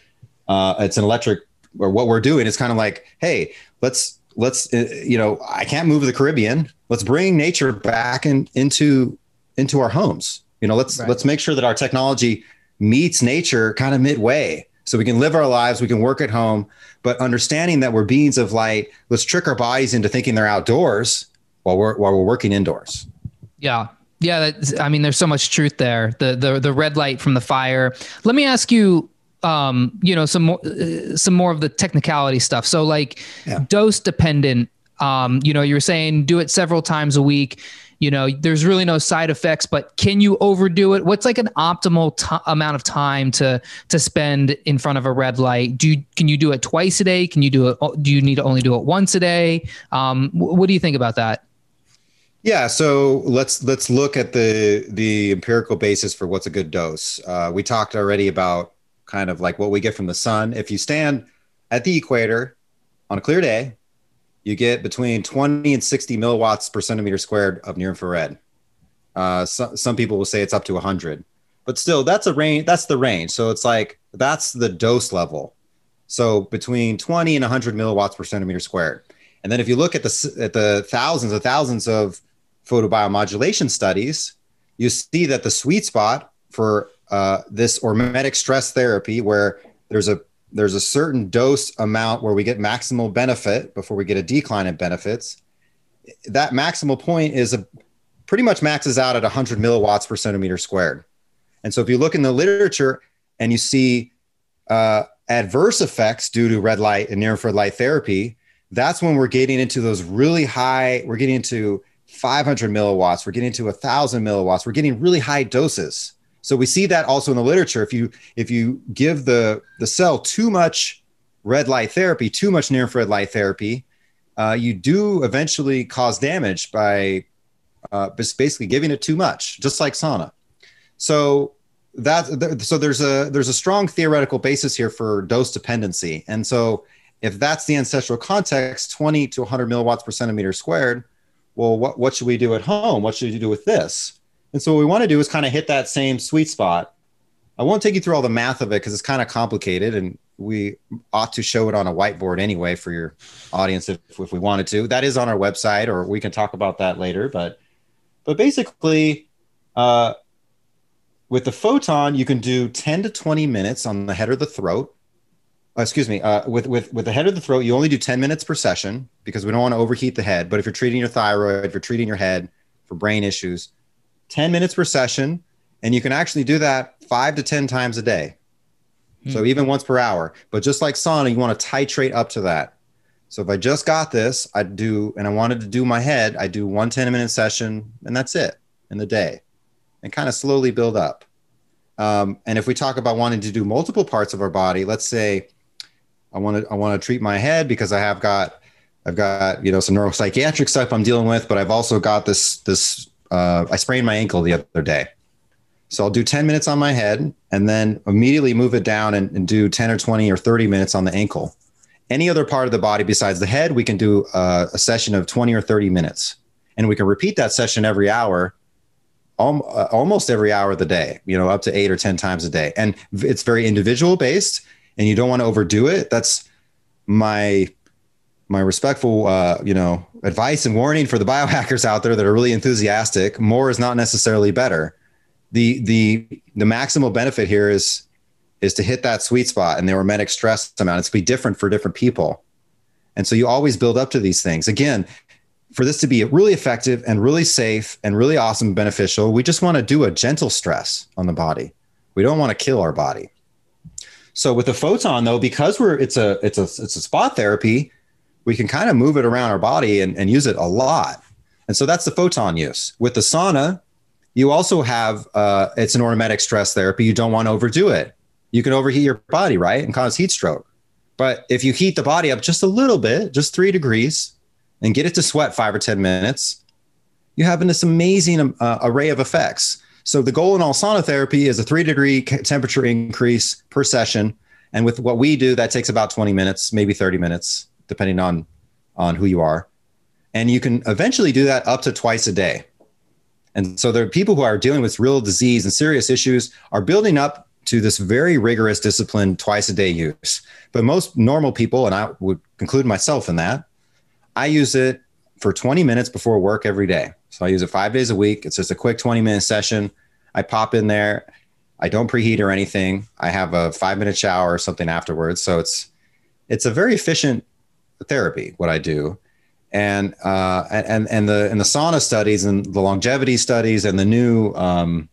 Uh, it's an electric, or what we're doing. It's kind of like, hey, let's, let's, uh, you know, I can't move the Caribbean. Let's bring nature back in, into, into our homes. You know, let's, right. let's make sure that our technology meets nature kind of midway, so we can live our lives, we can work at home, but understanding that we're beings of light. Let's trick our bodies into thinking they're outdoors while we're, while we're working indoors. Yeah. Yeah, that's, I mean, there's so much truth there. The the the red light from the fire. Let me ask you, um, you know, some more, uh, some more of the technicality stuff. So, like, yeah. dose dependent. Um, you know, you were saying do it several times a week. You know, there's really no side effects, but can you overdo it? What's like an optimal t- amount of time to to spend in front of a red light? Do you, can you do it twice a day? Can you do it? Do you need to only do it once a day? Um, wh- what do you think about that? Yeah, so let's let's look at the the empirical basis for what's a good dose. Uh, we talked already about kind of like what we get from the sun. If you stand at the equator on a clear day, you get between twenty and sixty milliwatts per centimeter squared of near infrared. Uh, so, some people will say it's up to one hundred, but still that's a range. That's the range. So it's like that's the dose level. So between twenty and one hundred milliwatts per centimeter squared. And then if you look at the at the thousands and thousands of photobiomodulation studies, you see that the sweet spot for uh, this hormetic stress therapy, where there's a there's a certain dose amount where we get maximal benefit before we get a decline in benefits, that maximal point is a, pretty much maxes out at one hundred milliwatts per centimeter squared. And so if you look in the literature and you see uh, adverse effects due to red light and near infrared light therapy, that's when we're getting into those really high, we're getting into five hundred milliwatts, we're getting to one thousand milliwatts, we're getting really high doses. So we see that also in the literature. If you if you give the, the cell too much red light therapy, too much near infrared light therapy, uh, you do eventually cause damage by uh, basically giving it too much, just like sauna. So that so there's a there's a strong theoretical basis here for dose dependency, and so if that's the ancestral context, twenty to one hundred milliwatts per centimeter squared. Well, what, what should we do at home? What should you do with this? And so what we want to do is kind of hit that same sweet spot. I won't take you through all the math of it because it's kind of complicated, and we ought to show it on a whiteboard anyway for your audience if, if we wanted to. That is on our website, or we can talk about that later. But but basically, uh, with the photon, you can do ten to twenty minutes on the head or the throat. Uh, excuse me, uh, with, with, with the head of the throat, you only do ten minutes per session because we don't want to overheat the head. But if you're treating your thyroid, if you're treating your head for brain issues, ten minutes per session. And you can actually do that five to ten times a day. Mm. So even once per hour. But just like sauna, you want to titrate up to that. So if I just got this, I do, and I wanted to do my head, I do one ten minute session and that's it in the day, and kind of slowly build up. Um, and if we talk about wanting to do multiple parts of our body, let's say, I want to I want to treat my head because I have got I've got you know some neuropsychiatric stuff I'm dealing with, but I've also got this this uh, I sprained my ankle the other day, so I'll do ten minutes on my head and then immediately move it down and, and do ten or twenty or thirty minutes on the ankle. Any other part of the body besides the head, we can do uh, a session of twenty or thirty minutes, and we can repeat that session every hour, al- almost every hour of the day, you know, up to eight or ten times a day, and it's very individual based. And you don't want to overdo it. That's my my respectful, uh, you know, advice and warning for the biohackers out there that are really enthusiastic. More is not necessarily better. The the the maximal benefit here is is to hit that sweet spot and the hormetic stress amount. It's going to be different for different people, and so you always build up to these things. Again, for this to be really effective and really safe and really awesome, beneficial, we just want to do a gentle stress on the body. We don't want to kill our body. So with the photon though, because we're, it's a, it's a, it's a spot therapy, we can kind of move it around our body and, and use it a lot. And so that's the photon use. With the sauna, you also have, uh, it's an automatic stress therapy. You don't want to overdo it. You can overheat your body, right? And cause heat stroke. But if you heat the body up just a little bit, just three degrees and get it to sweat five or ten minutes, you have this amazing uh, array of effects. So the goal in all sauna therapy is a three degree temperature increase per session. And with what we do, that takes about twenty minutes, maybe thirty minutes, depending on, on who you are. And you can eventually do that up to twice a day. And so there are people who are dealing with real disease and serious issues are building up to this very rigorous discipline, twice a day use. But most normal people, and I would include myself in that, I use it for twenty minutes before work every day. So I use it five days a week. It's just a quick twenty minute session. I pop in there. I don't preheat or anything. I have a five minute shower or something afterwards. So it's, it's a very efficient therapy, what I do. And, uh, and, and the, and the sauna studies and the longevity studies and the new, um,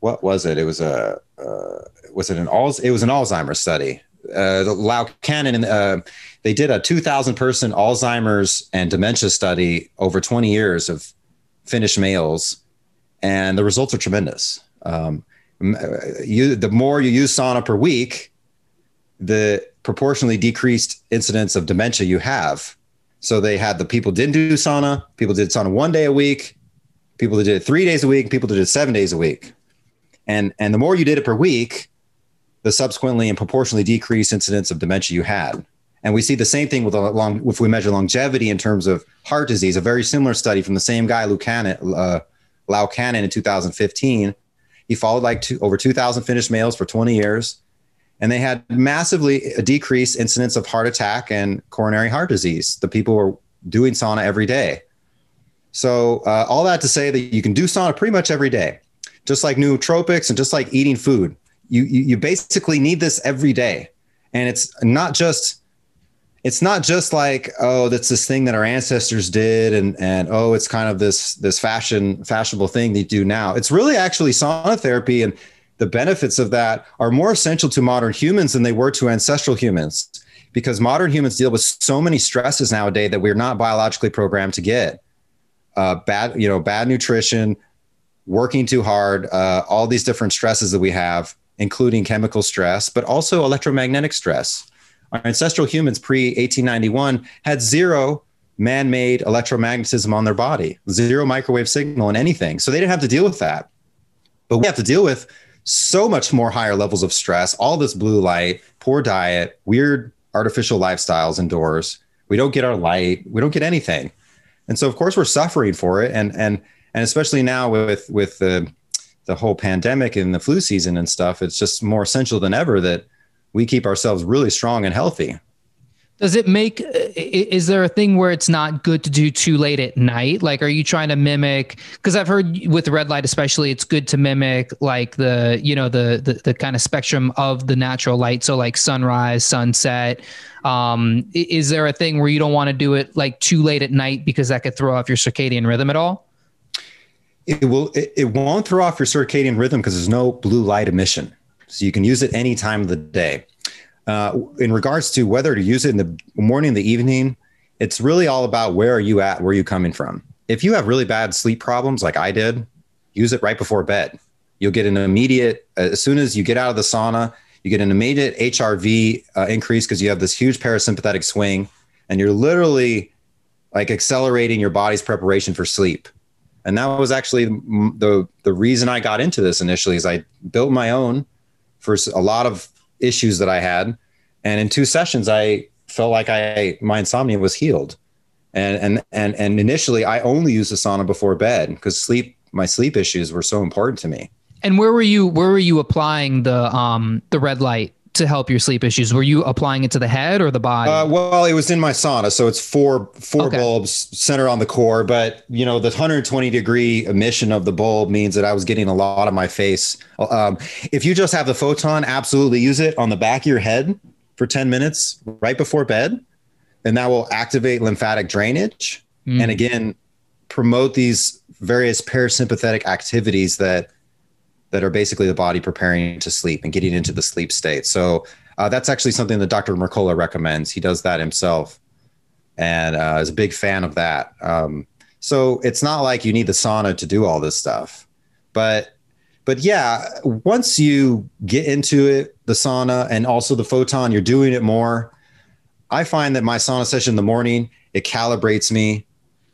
what was it? It was a, uh, was it an all, it was an Alzheimer's study. Uh, the Lou Cannon, uh, they did a two thousand person Alzheimer's and dementia study over twenty years of Finnish males. And the results are tremendous. Um, you, the more you use sauna per week, the proportionally decreased incidence of dementia you have. So they had the people didn't do sauna, people did sauna one day a week, people that did it three days a week, people that did it seven days a week. And, and the more you did it per week, the subsequently and proportionally decreased incidence of dementia you had. And we see the same thing with a long, if we measure longevity in terms of heart disease, a very similar study from the same guy, Lou Cannon, uh, Lou Cannon in two thousand fifteen. He followed like two, over two thousand Finnish males for twenty years. And they had massively a decreased incidence of heart attack and coronary heart disease. The people were doing sauna every day. So uh, all that to say that you can do sauna pretty much every day, just like nootropics and just like eating food. You, you, you basically need this every day. And it's not just, it's not just like, oh, that's this thing that our ancestors did. And, and, oh, it's kind of this, this fashion, fashionable thing they do now. It's really actually sauna therapy and the benefits of that are more essential to modern humans than they were to ancestral humans, because modern humans deal with so many stresses nowadays that we're not biologically programmed to get. Uh, bad, you know, bad nutrition, working too hard, uh, all these different stresses that we have, including chemical stress, but also electromagnetic stress. Our ancestral humans pre eighteen ninety-one had zero man-made electromagnetism on their body, zero microwave signal in anything. So they didn't have to deal with that, but we have to deal with so much more higher levels of stress, all this blue light, poor diet, weird artificial lifestyles indoors. We don't get our light. We don't get anything. And so, of course, we're suffering for it. And and and especially now with with the, the whole pandemic and the flu season and stuff, it's just more essential than ever that we keep ourselves really strong and healthy. Does it make, is there a thing where it's not good to do too late at night? Like, are you trying to mimic, because I've heard with the red light, especially, it's good to mimic like the, you know, the, the, the kind of spectrum of the natural light. So like sunrise, sunset, um, is there a thing where you don't want to do it like too late at night because that could throw off your circadian rhythm at all? It will, it, it won't throw off your circadian rhythm because there's no blue light emission. So you can use it any time of the day. Uh, in regards to whether to use it in the morning, the evening, it's really all about where are you at, where are you coming from? If you have really bad sleep problems like I did, use it right before bed. You'll get an immediate, uh, as soon as you get out of the sauna, you get an immediate H R V uh, increase because you have this huge parasympathetic swing and you're literally like accelerating your body's preparation for sleep. And that was actually the, the reason I got into this initially is I built my own for a lot of issues that I had. And in two sessions, I felt like I, my insomnia was healed. And, and, and, and initially I only used the sauna before bed because sleep, my sleep issues were so important to me. And where were you, where were you applying the, um, the red light to help your sleep issues? Were you applying it to the head or the body? Uh, well, it was in my sauna. So it's four, four okay. bulbs centered on the core, but you know, the one hundred twenty degree emission of the bulb means that I was getting a lot of my face. Um, if you just have the photon, absolutely use it on the back of your head for ten minutes right before bed. And that will activate lymphatic drainage. Mm. And again, promote these various parasympathetic activities that that are basically the body preparing to sleep and getting into the sleep state. So uh, that's actually something that Doctor Mercola recommends. He does that himself and uh, is a big fan of that. Um, so it's not like you need the sauna to do all this stuff, but But yeah, once you get into it, the sauna and also the photon, you're doing it more. I find that my sauna session in the morning, it calibrates me.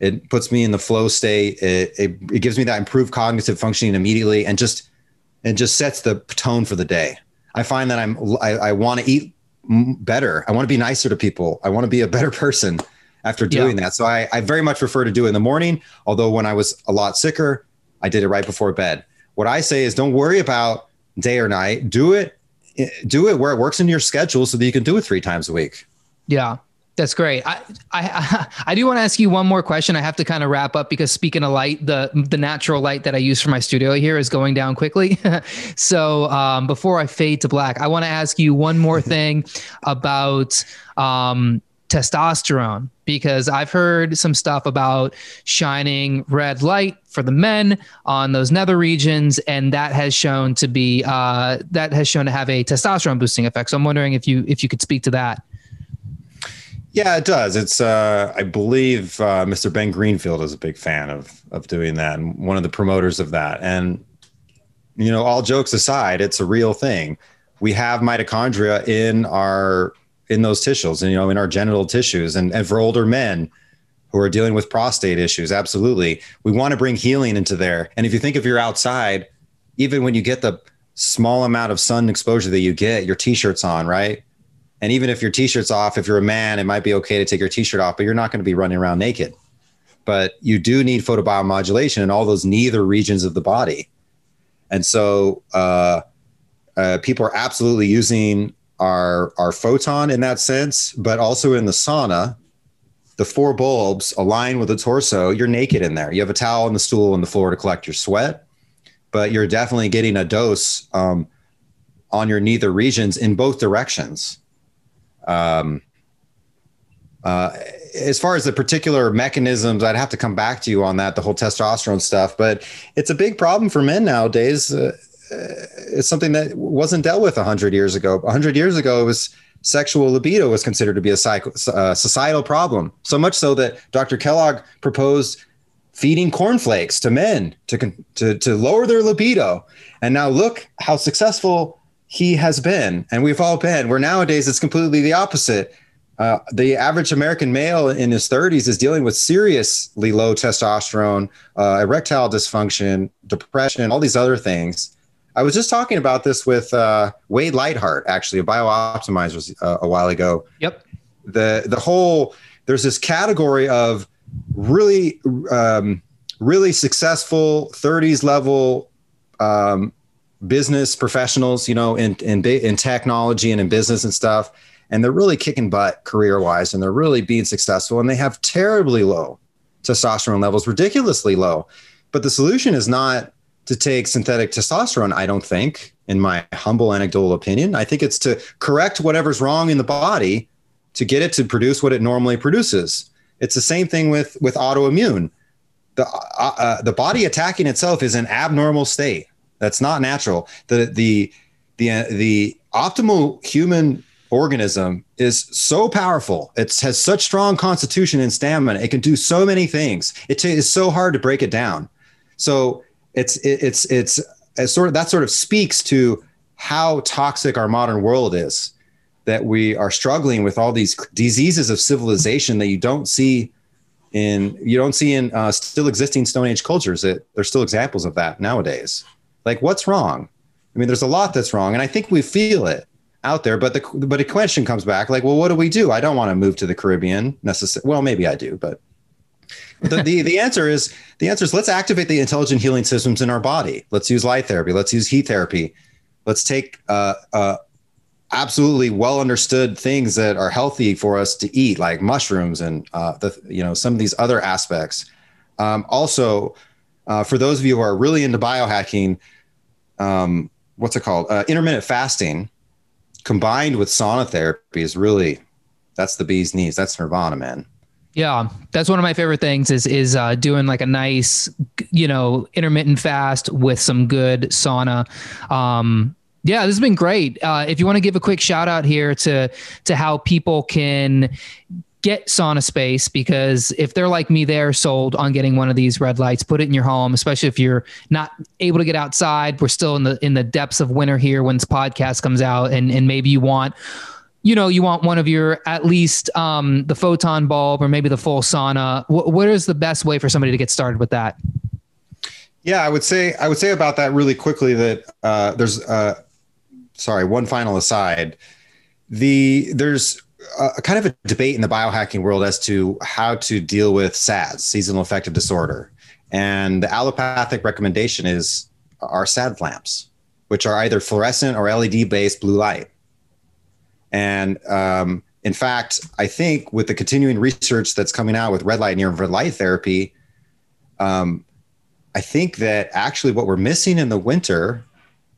It puts me in the flow state. It, it, it gives me that improved cognitive functioning immediately and just and just sets the tone for the day. I find that I'm I, I want to eat better. I want to be nicer to people. I want to be a better person after doing yeah. that. So I, I very much prefer to do it in the morning, although when I was a lot sicker, I did it right before bed. What I say is don't worry about day or night. Do it, do it where it works in your schedule so that you can do it three times a week. Yeah, that's great. I I, I do want to ask you one more question. I have to kind of wrap up because speaking of light, the, the natural light that I use for my studio here is going down quickly. So um, before I fade to black, I want to ask you one more thing about um, testosterone, because I've heard some stuff about shining red light for the men on those nether regions. And that has shown to be, uh, that has shown to have a testosterone boosting effect. So I'm wondering if you, if you could speak to that. Yeah, it does. It's, uh, I believe, uh, Mister Ben Greenfield is a big fan of, of doing that. And one of the promoters of that. And, you know, all jokes aside, it's a real thing. We have mitochondria in our, in those tissues and, you know, in our genital tissues and, and for older men who are dealing with prostate issues. Absolutely. We want to bring healing into there. And if you think if you're outside, even when you get the small amount of sun exposure that you get, your t-shirt's on, right? And even if your t-shirt's off, if you're a man, it might be okay to take your t-shirt off, but you're not going to be running around naked, but you do need photobiomodulation in all those neither regions of the body. And so uh, uh, people are absolutely using Our, our photon in that sense, but also in the sauna, the four bulbs align with the torso. You're naked in there. You have a towel on the stool on the floor to collect your sweat, but you're definitely getting a dose um, on your nether regions in both directions. Um, uh, as far as the particular mechanisms, I'd have to come back to you on that, the whole testosterone stuff, but it's a big problem for men nowadays. Uh, Uh, it's something that wasn't dealt with a hundred years ago. A hundred years ago, it was sexual libido was considered to be a psycho, uh, societal problem. So much so that Doctor Kellogg proposed feeding cornflakes to men to, to, to lower their libido. And now look how successful he has been. And we've all been, where nowadays it's completely the opposite. Uh, the average American male in his thirties is dealing with seriously low testosterone, uh, erectile dysfunction, depression, all these other things. I was just talking about this with uh, Wade Lightheart, actually, a Bio-Optimizers uh, a while ago. Yep. The the whole, there's this category of really, um, really successful thirties level um, business professionals, you know, in, in, in technology and in business and stuff. And they're really kicking butt career-wise, and they're really being successful. And they have terribly low testosterone levels, ridiculously low. But the solution is not to take synthetic testosterone, I don't think, in my humble anecdotal opinion. I think it's to correct whatever's wrong in the body to get it to produce what it normally produces. It's the same thing with, with autoimmune. The, uh, uh, the body attacking itself is an abnormal state. That's not natural. The, the, the, uh, the optimal human organism is so powerful. It has such strong constitution and stamina. It can do so many things. It t- is so hard to break it down. So It's, it's, it's, it's sort of, that sort of speaks to how toxic our modern world is, that we are struggling with all these diseases of civilization that you don't see in, you don't see in uh, still existing Stone Age cultures. It, there's still examples of that nowadays. Like, what's wrong? I mean, there's a lot that's wrong, and I think we feel it out there, but the, but a question comes back like, well, what do we do? I don't want to move to the Caribbean necessarily. Well, maybe I do, but the, the the answer is the answer is let's activate the intelligent healing systems in our body. Let's use light therapy. Let's use heat therapy. Let's take uh, uh, absolutely well understood things that are healthy for us to eat, like mushrooms and uh, the you know some of these other aspects. Um, also, uh, for those of you who are really into biohacking, um, what's it called? Uh, intermittent fasting combined with sauna therapy is really, that's the bee's knees. That's nirvana, man. Yeah, that's one of my favorite things is is uh, doing like a nice, you know, intermittent fast with some good sauna. Um, yeah, this has been great. Uh, if you want to give a quick shout out here to to how people can get SaunaSpace, because if they're like me, they're sold on getting one of these red lights, put it in your home, especially if you're not able to get outside. We're still in the in the depths of winter here when this podcast comes out, and and maybe you want, you know, you want one of your, at least um, the photon bulb or maybe the full sauna. W- what is the best way for somebody to get started with that? Yeah, I would say, I would say about that really quickly that uh, there's uh, sorry, one final aside. The there's a kind of a debate in the biohacking world as to how to deal with S A D S, seasonal affective disorder. And the allopathic recommendation is our S A D lamps, which are either fluorescent or L E D based blue light. And um, in fact, I think with the continuing research that's coming out with red light and near infrared light therapy, um, I think that actually what we're missing in the winter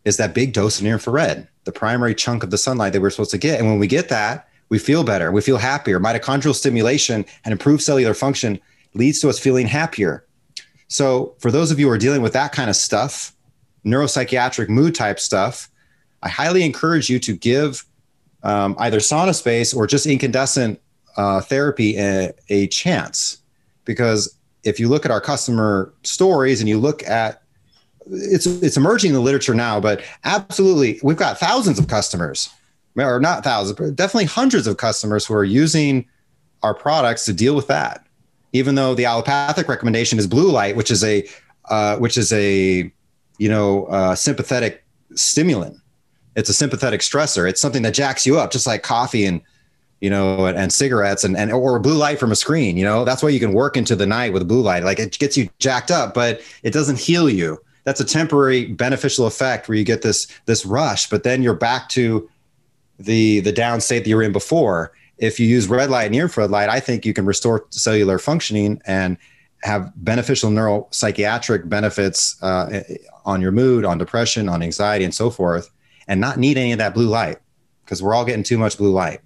is that big dose of near infrared, the primary chunk of the sunlight that we're supposed to get. And when we get that, we feel better, we feel happier. Mitochondrial stimulation and improved cellular function leads to us feeling happier. So for those of you who are dealing with that kind of stuff, neuropsychiatric mood type stuff, I highly encourage you to give Um, either SaunaSpace or just incandescent uh, therapy a, a chance, because if you look at our customer stories and you look at, it's it's emerging in the literature now, but absolutely, we've got thousands of customers, or not thousands, but definitely hundreds of customers who are using our products to deal with that. Even though the allopathic recommendation is blue light, which is a uh, which is a you know uh, sympathetic stimulant. It's a sympathetic stressor. It's something that jacks you up, just like coffee and, you know, and, and cigarettes and, and, or blue light from a screen, you know, that's why you can work into the night with blue light. Like it gets you jacked up, but it doesn't heal you. That's a temporary beneficial effect where you get this, this rush, but then you're back to the, the down state that you were in before. If you use red light and near infrared light, I think you can restore cellular functioning and have beneficial neuropsychiatric benefits uh, on your mood, on depression, on anxiety, and so forth, and not need any of that blue light, because we're all getting too much blue light.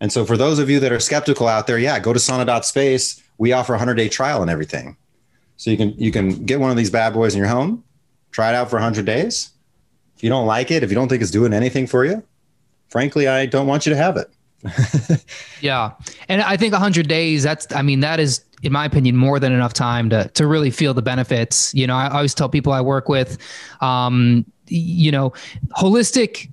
And so for those of you that are skeptical out there, yeah, go to sauna dot space. We offer a one hundred day trial and everything. So you can you can get one of these bad boys in your home, try it out for one hundred days. If you don't like it, if you don't think it's doing anything for you, frankly, I don't want you to have it. Yeah. And I think one hundred days, that's, I mean, that is, in my opinion, more than enough time to to really feel the benefits. You know, I always tell people I work with, um, you know, holistic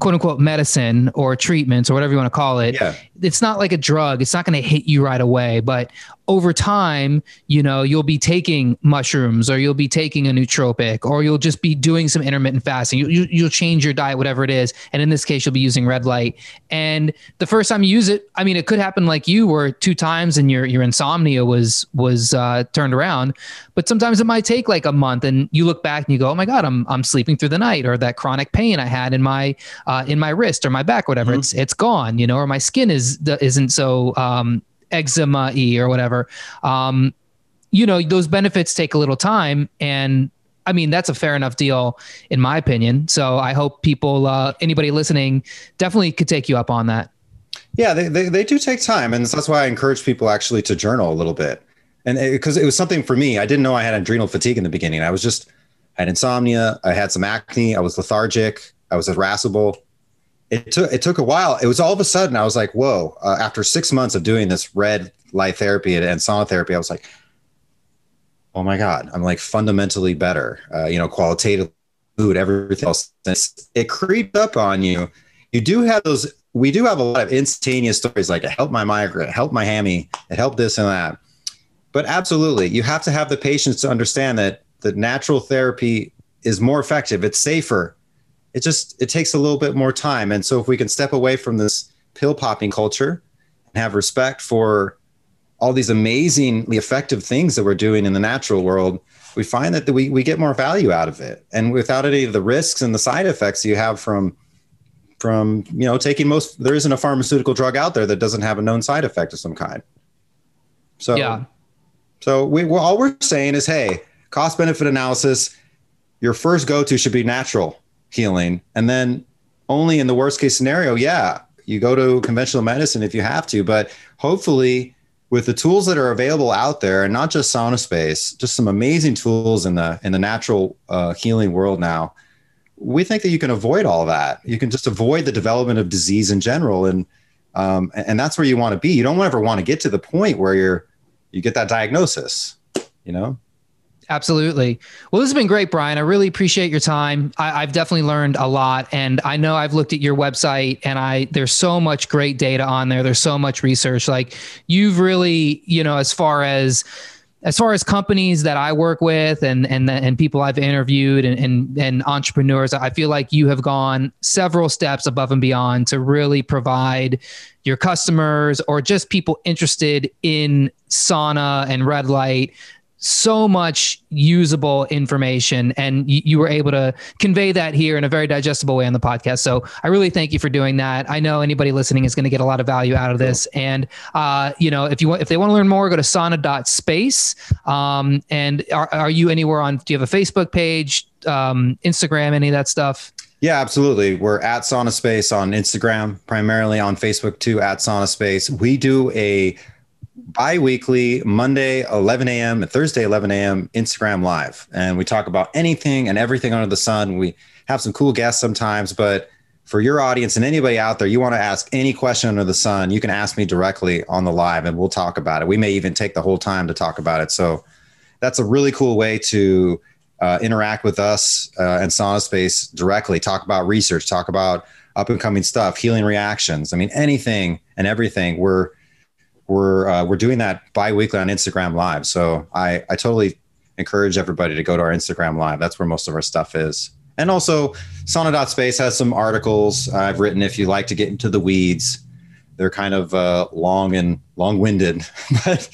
quote unquote medicine or treatments or whatever you want to call it. Yeah. It's not like a drug. It's not going to hit you right away, but over time, you know, you'll be taking mushrooms or you'll be taking a nootropic, or you'll just be doing some intermittent fasting. You, you, you'll change your diet, whatever it is. And in this case, you'll be using red light. And the first time you use it, I mean, it could happen like you were two times and your, your insomnia was, was uh, turned around, but sometimes it might take like a month and you look back and you go, oh my God, I'm, I'm sleeping through the night, or that chronic pain I had in my, uh, in my wrist or my back, whatever, mm-hmm. it's, it's gone, you know, or my skin is, isn't so, um, eczema-y or whatever. Um, you know, those benefits take a little time. And I mean, that's a fair enough deal in my opinion. So I hope people, uh, anybody listening definitely could take you up on that. Yeah, they, they, they do take time. And that's why I encourage people actually to journal a little bit. And because it, it was something for me, I didn't know I had adrenal fatigue in the beginning. I was just, I had insomnia. I had some acne. I was lethargic. I was irascible. It took, it took a while. It was all of a sudden, I was like, whoa, uh, after six months of doing this red light therapy and, and sauna therapy, I was like, oh my God, I'm like fundamentally better, uh, you know, qualitative food, everything else. It's, it creeped up on you. You do have those, we do have a lot of instantaneous stories, like it helped my migraine, it helped my hammy, it helped this and that. But absolutely, you have to have the patience to understand that the natural therapy is more effective, it's safer. It just, it takes a little bit more time. And so if we can step away from this pill popping culture and have respect for all these amazingly effective things that we're doing in the natural world, we find that we, we get more value out of it. And without any of the risks and the side effects you have from, from, you know, taking most, there isn't a pharmaceutical drug out there that doesn't have a known side effect of some kind. So, yeah. so we, well, all we're saying is, hey, cost benefit analysis, your first go-to should be natural healing. And then only in the worst case scenario, yeah, you go to conventional medicine if you have to, but hopefully with the tools that are available out there, and not just SaunaSpace, just some amazing tools in the in the natural uh, healing world now, we think that you can avoid all that. You can just avoid the development of disease in general. And um, and that's where you want to be. You don't ever want to get to the point where you're you get that diagnosis, you know? Absolutely. Well, this has been great, Brian. I really appreciate your time. I, I've definitely learned a lot, and I know I've looked at your website, and I there's so much great data on there. There's so much research. Like, you've really, you know, as far as as far as companies that I work with, and and and people I've interviewed, and and, and entrepreneurs, I feel like you have gone several steps above and beyond to really provide your customers, or just people interested in sauna and red light, so much usable information, and you, you were able to convey that here in a very digestible way on the podcast. So I really thank you for doing that. I know anybody listening is going to get a lot of value out of this. Cool. And, uh, you know, if you want, if they want to learn more, go to sauna dot space. Um, and are, are you anywhere on, do you have a Facebook page, um, Instagram, any of that stuff? Yeah, absolutely. We're at SaunaSpace on Instagram, primarily on Facebook too, at SaunaSpace. We do a bi-weekly Monday eleven a.m. and Thursday eleven a.m. Instagram live, and we talk about anything and everything under the sun. We have some cool guests sometimes, but for your audience and anybody out there, you want to ask any question under the sun, you can ask me directly on the live, and we'll talk about it. We may even take the whole time to talk about it. So that's a really cool way to uh, interact with us uh, and SaunaSpace directly. Talk about research, talk about up and coming stuff, healing reactions. I mean, anything and everything. We're We're uh, we're doing that bi-weekly on Instagram Live. So I, I totally encourage everybody to go to our Instagram Live. That's where most of our stuff is. And also, sauna dot space has some articles I've written if you like to get into the weeds. They're kind of uh, long and long-winded. but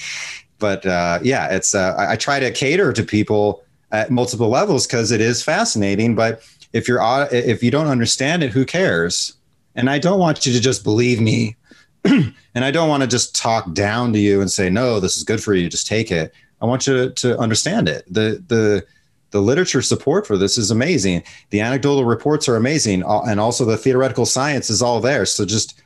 but uh, yeah, it's uh, I, I try to cater to people at multiple levels because it is fascinating. But if you're if you don't understand it, who cares? And I don't want you to just believe me. And I don't want to just talk down to you and say, no, this is good for you, just take it. I want you to, to understand it. The, the, the literature support for this is amazing. The anecdotal reports are amazing. And also the theoretical science is all there. So just,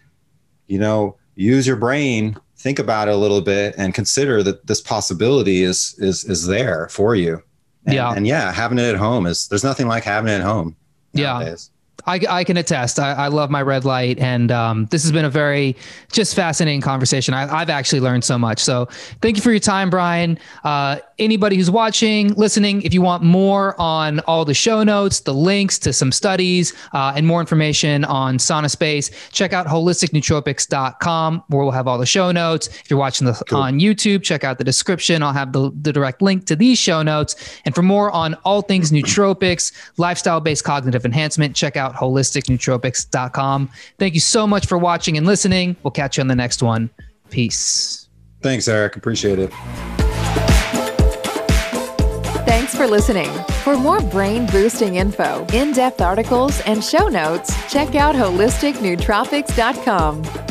you know, use your brain, think about it a little bit, and consider that this possibility is, is, is there for you. And yeah, and yeah having it at home is, there's nothing like having it at home nowadays. Yeah. I, I can attest. I, I love my red light, and um, this has been a very just fascinating conversation. I, I've actually learned so much. So thank you for your time, Brian. Uh, anybody who's watching, listening, if you want more on all the show notes, the links to some studies, uh, and more information on SaunaSpace, check out holistic nootropics dot com, where we'll have all the show notes. If you're watching this cool. on YouTube, check out the description. I'll have the, the direct link to these show notes. And for more on all things nootropics, lifestyle-based cognitive enhancement, check out holistic nootropics dot com. Thank you so much for watching and listening. We'll catch you on the next one. Peace. Thanks, Eric. Appreciate it. Thanks for listening. For more brain-boosting info, in-depth articles, and show notes, check out holistic nootropics dot com.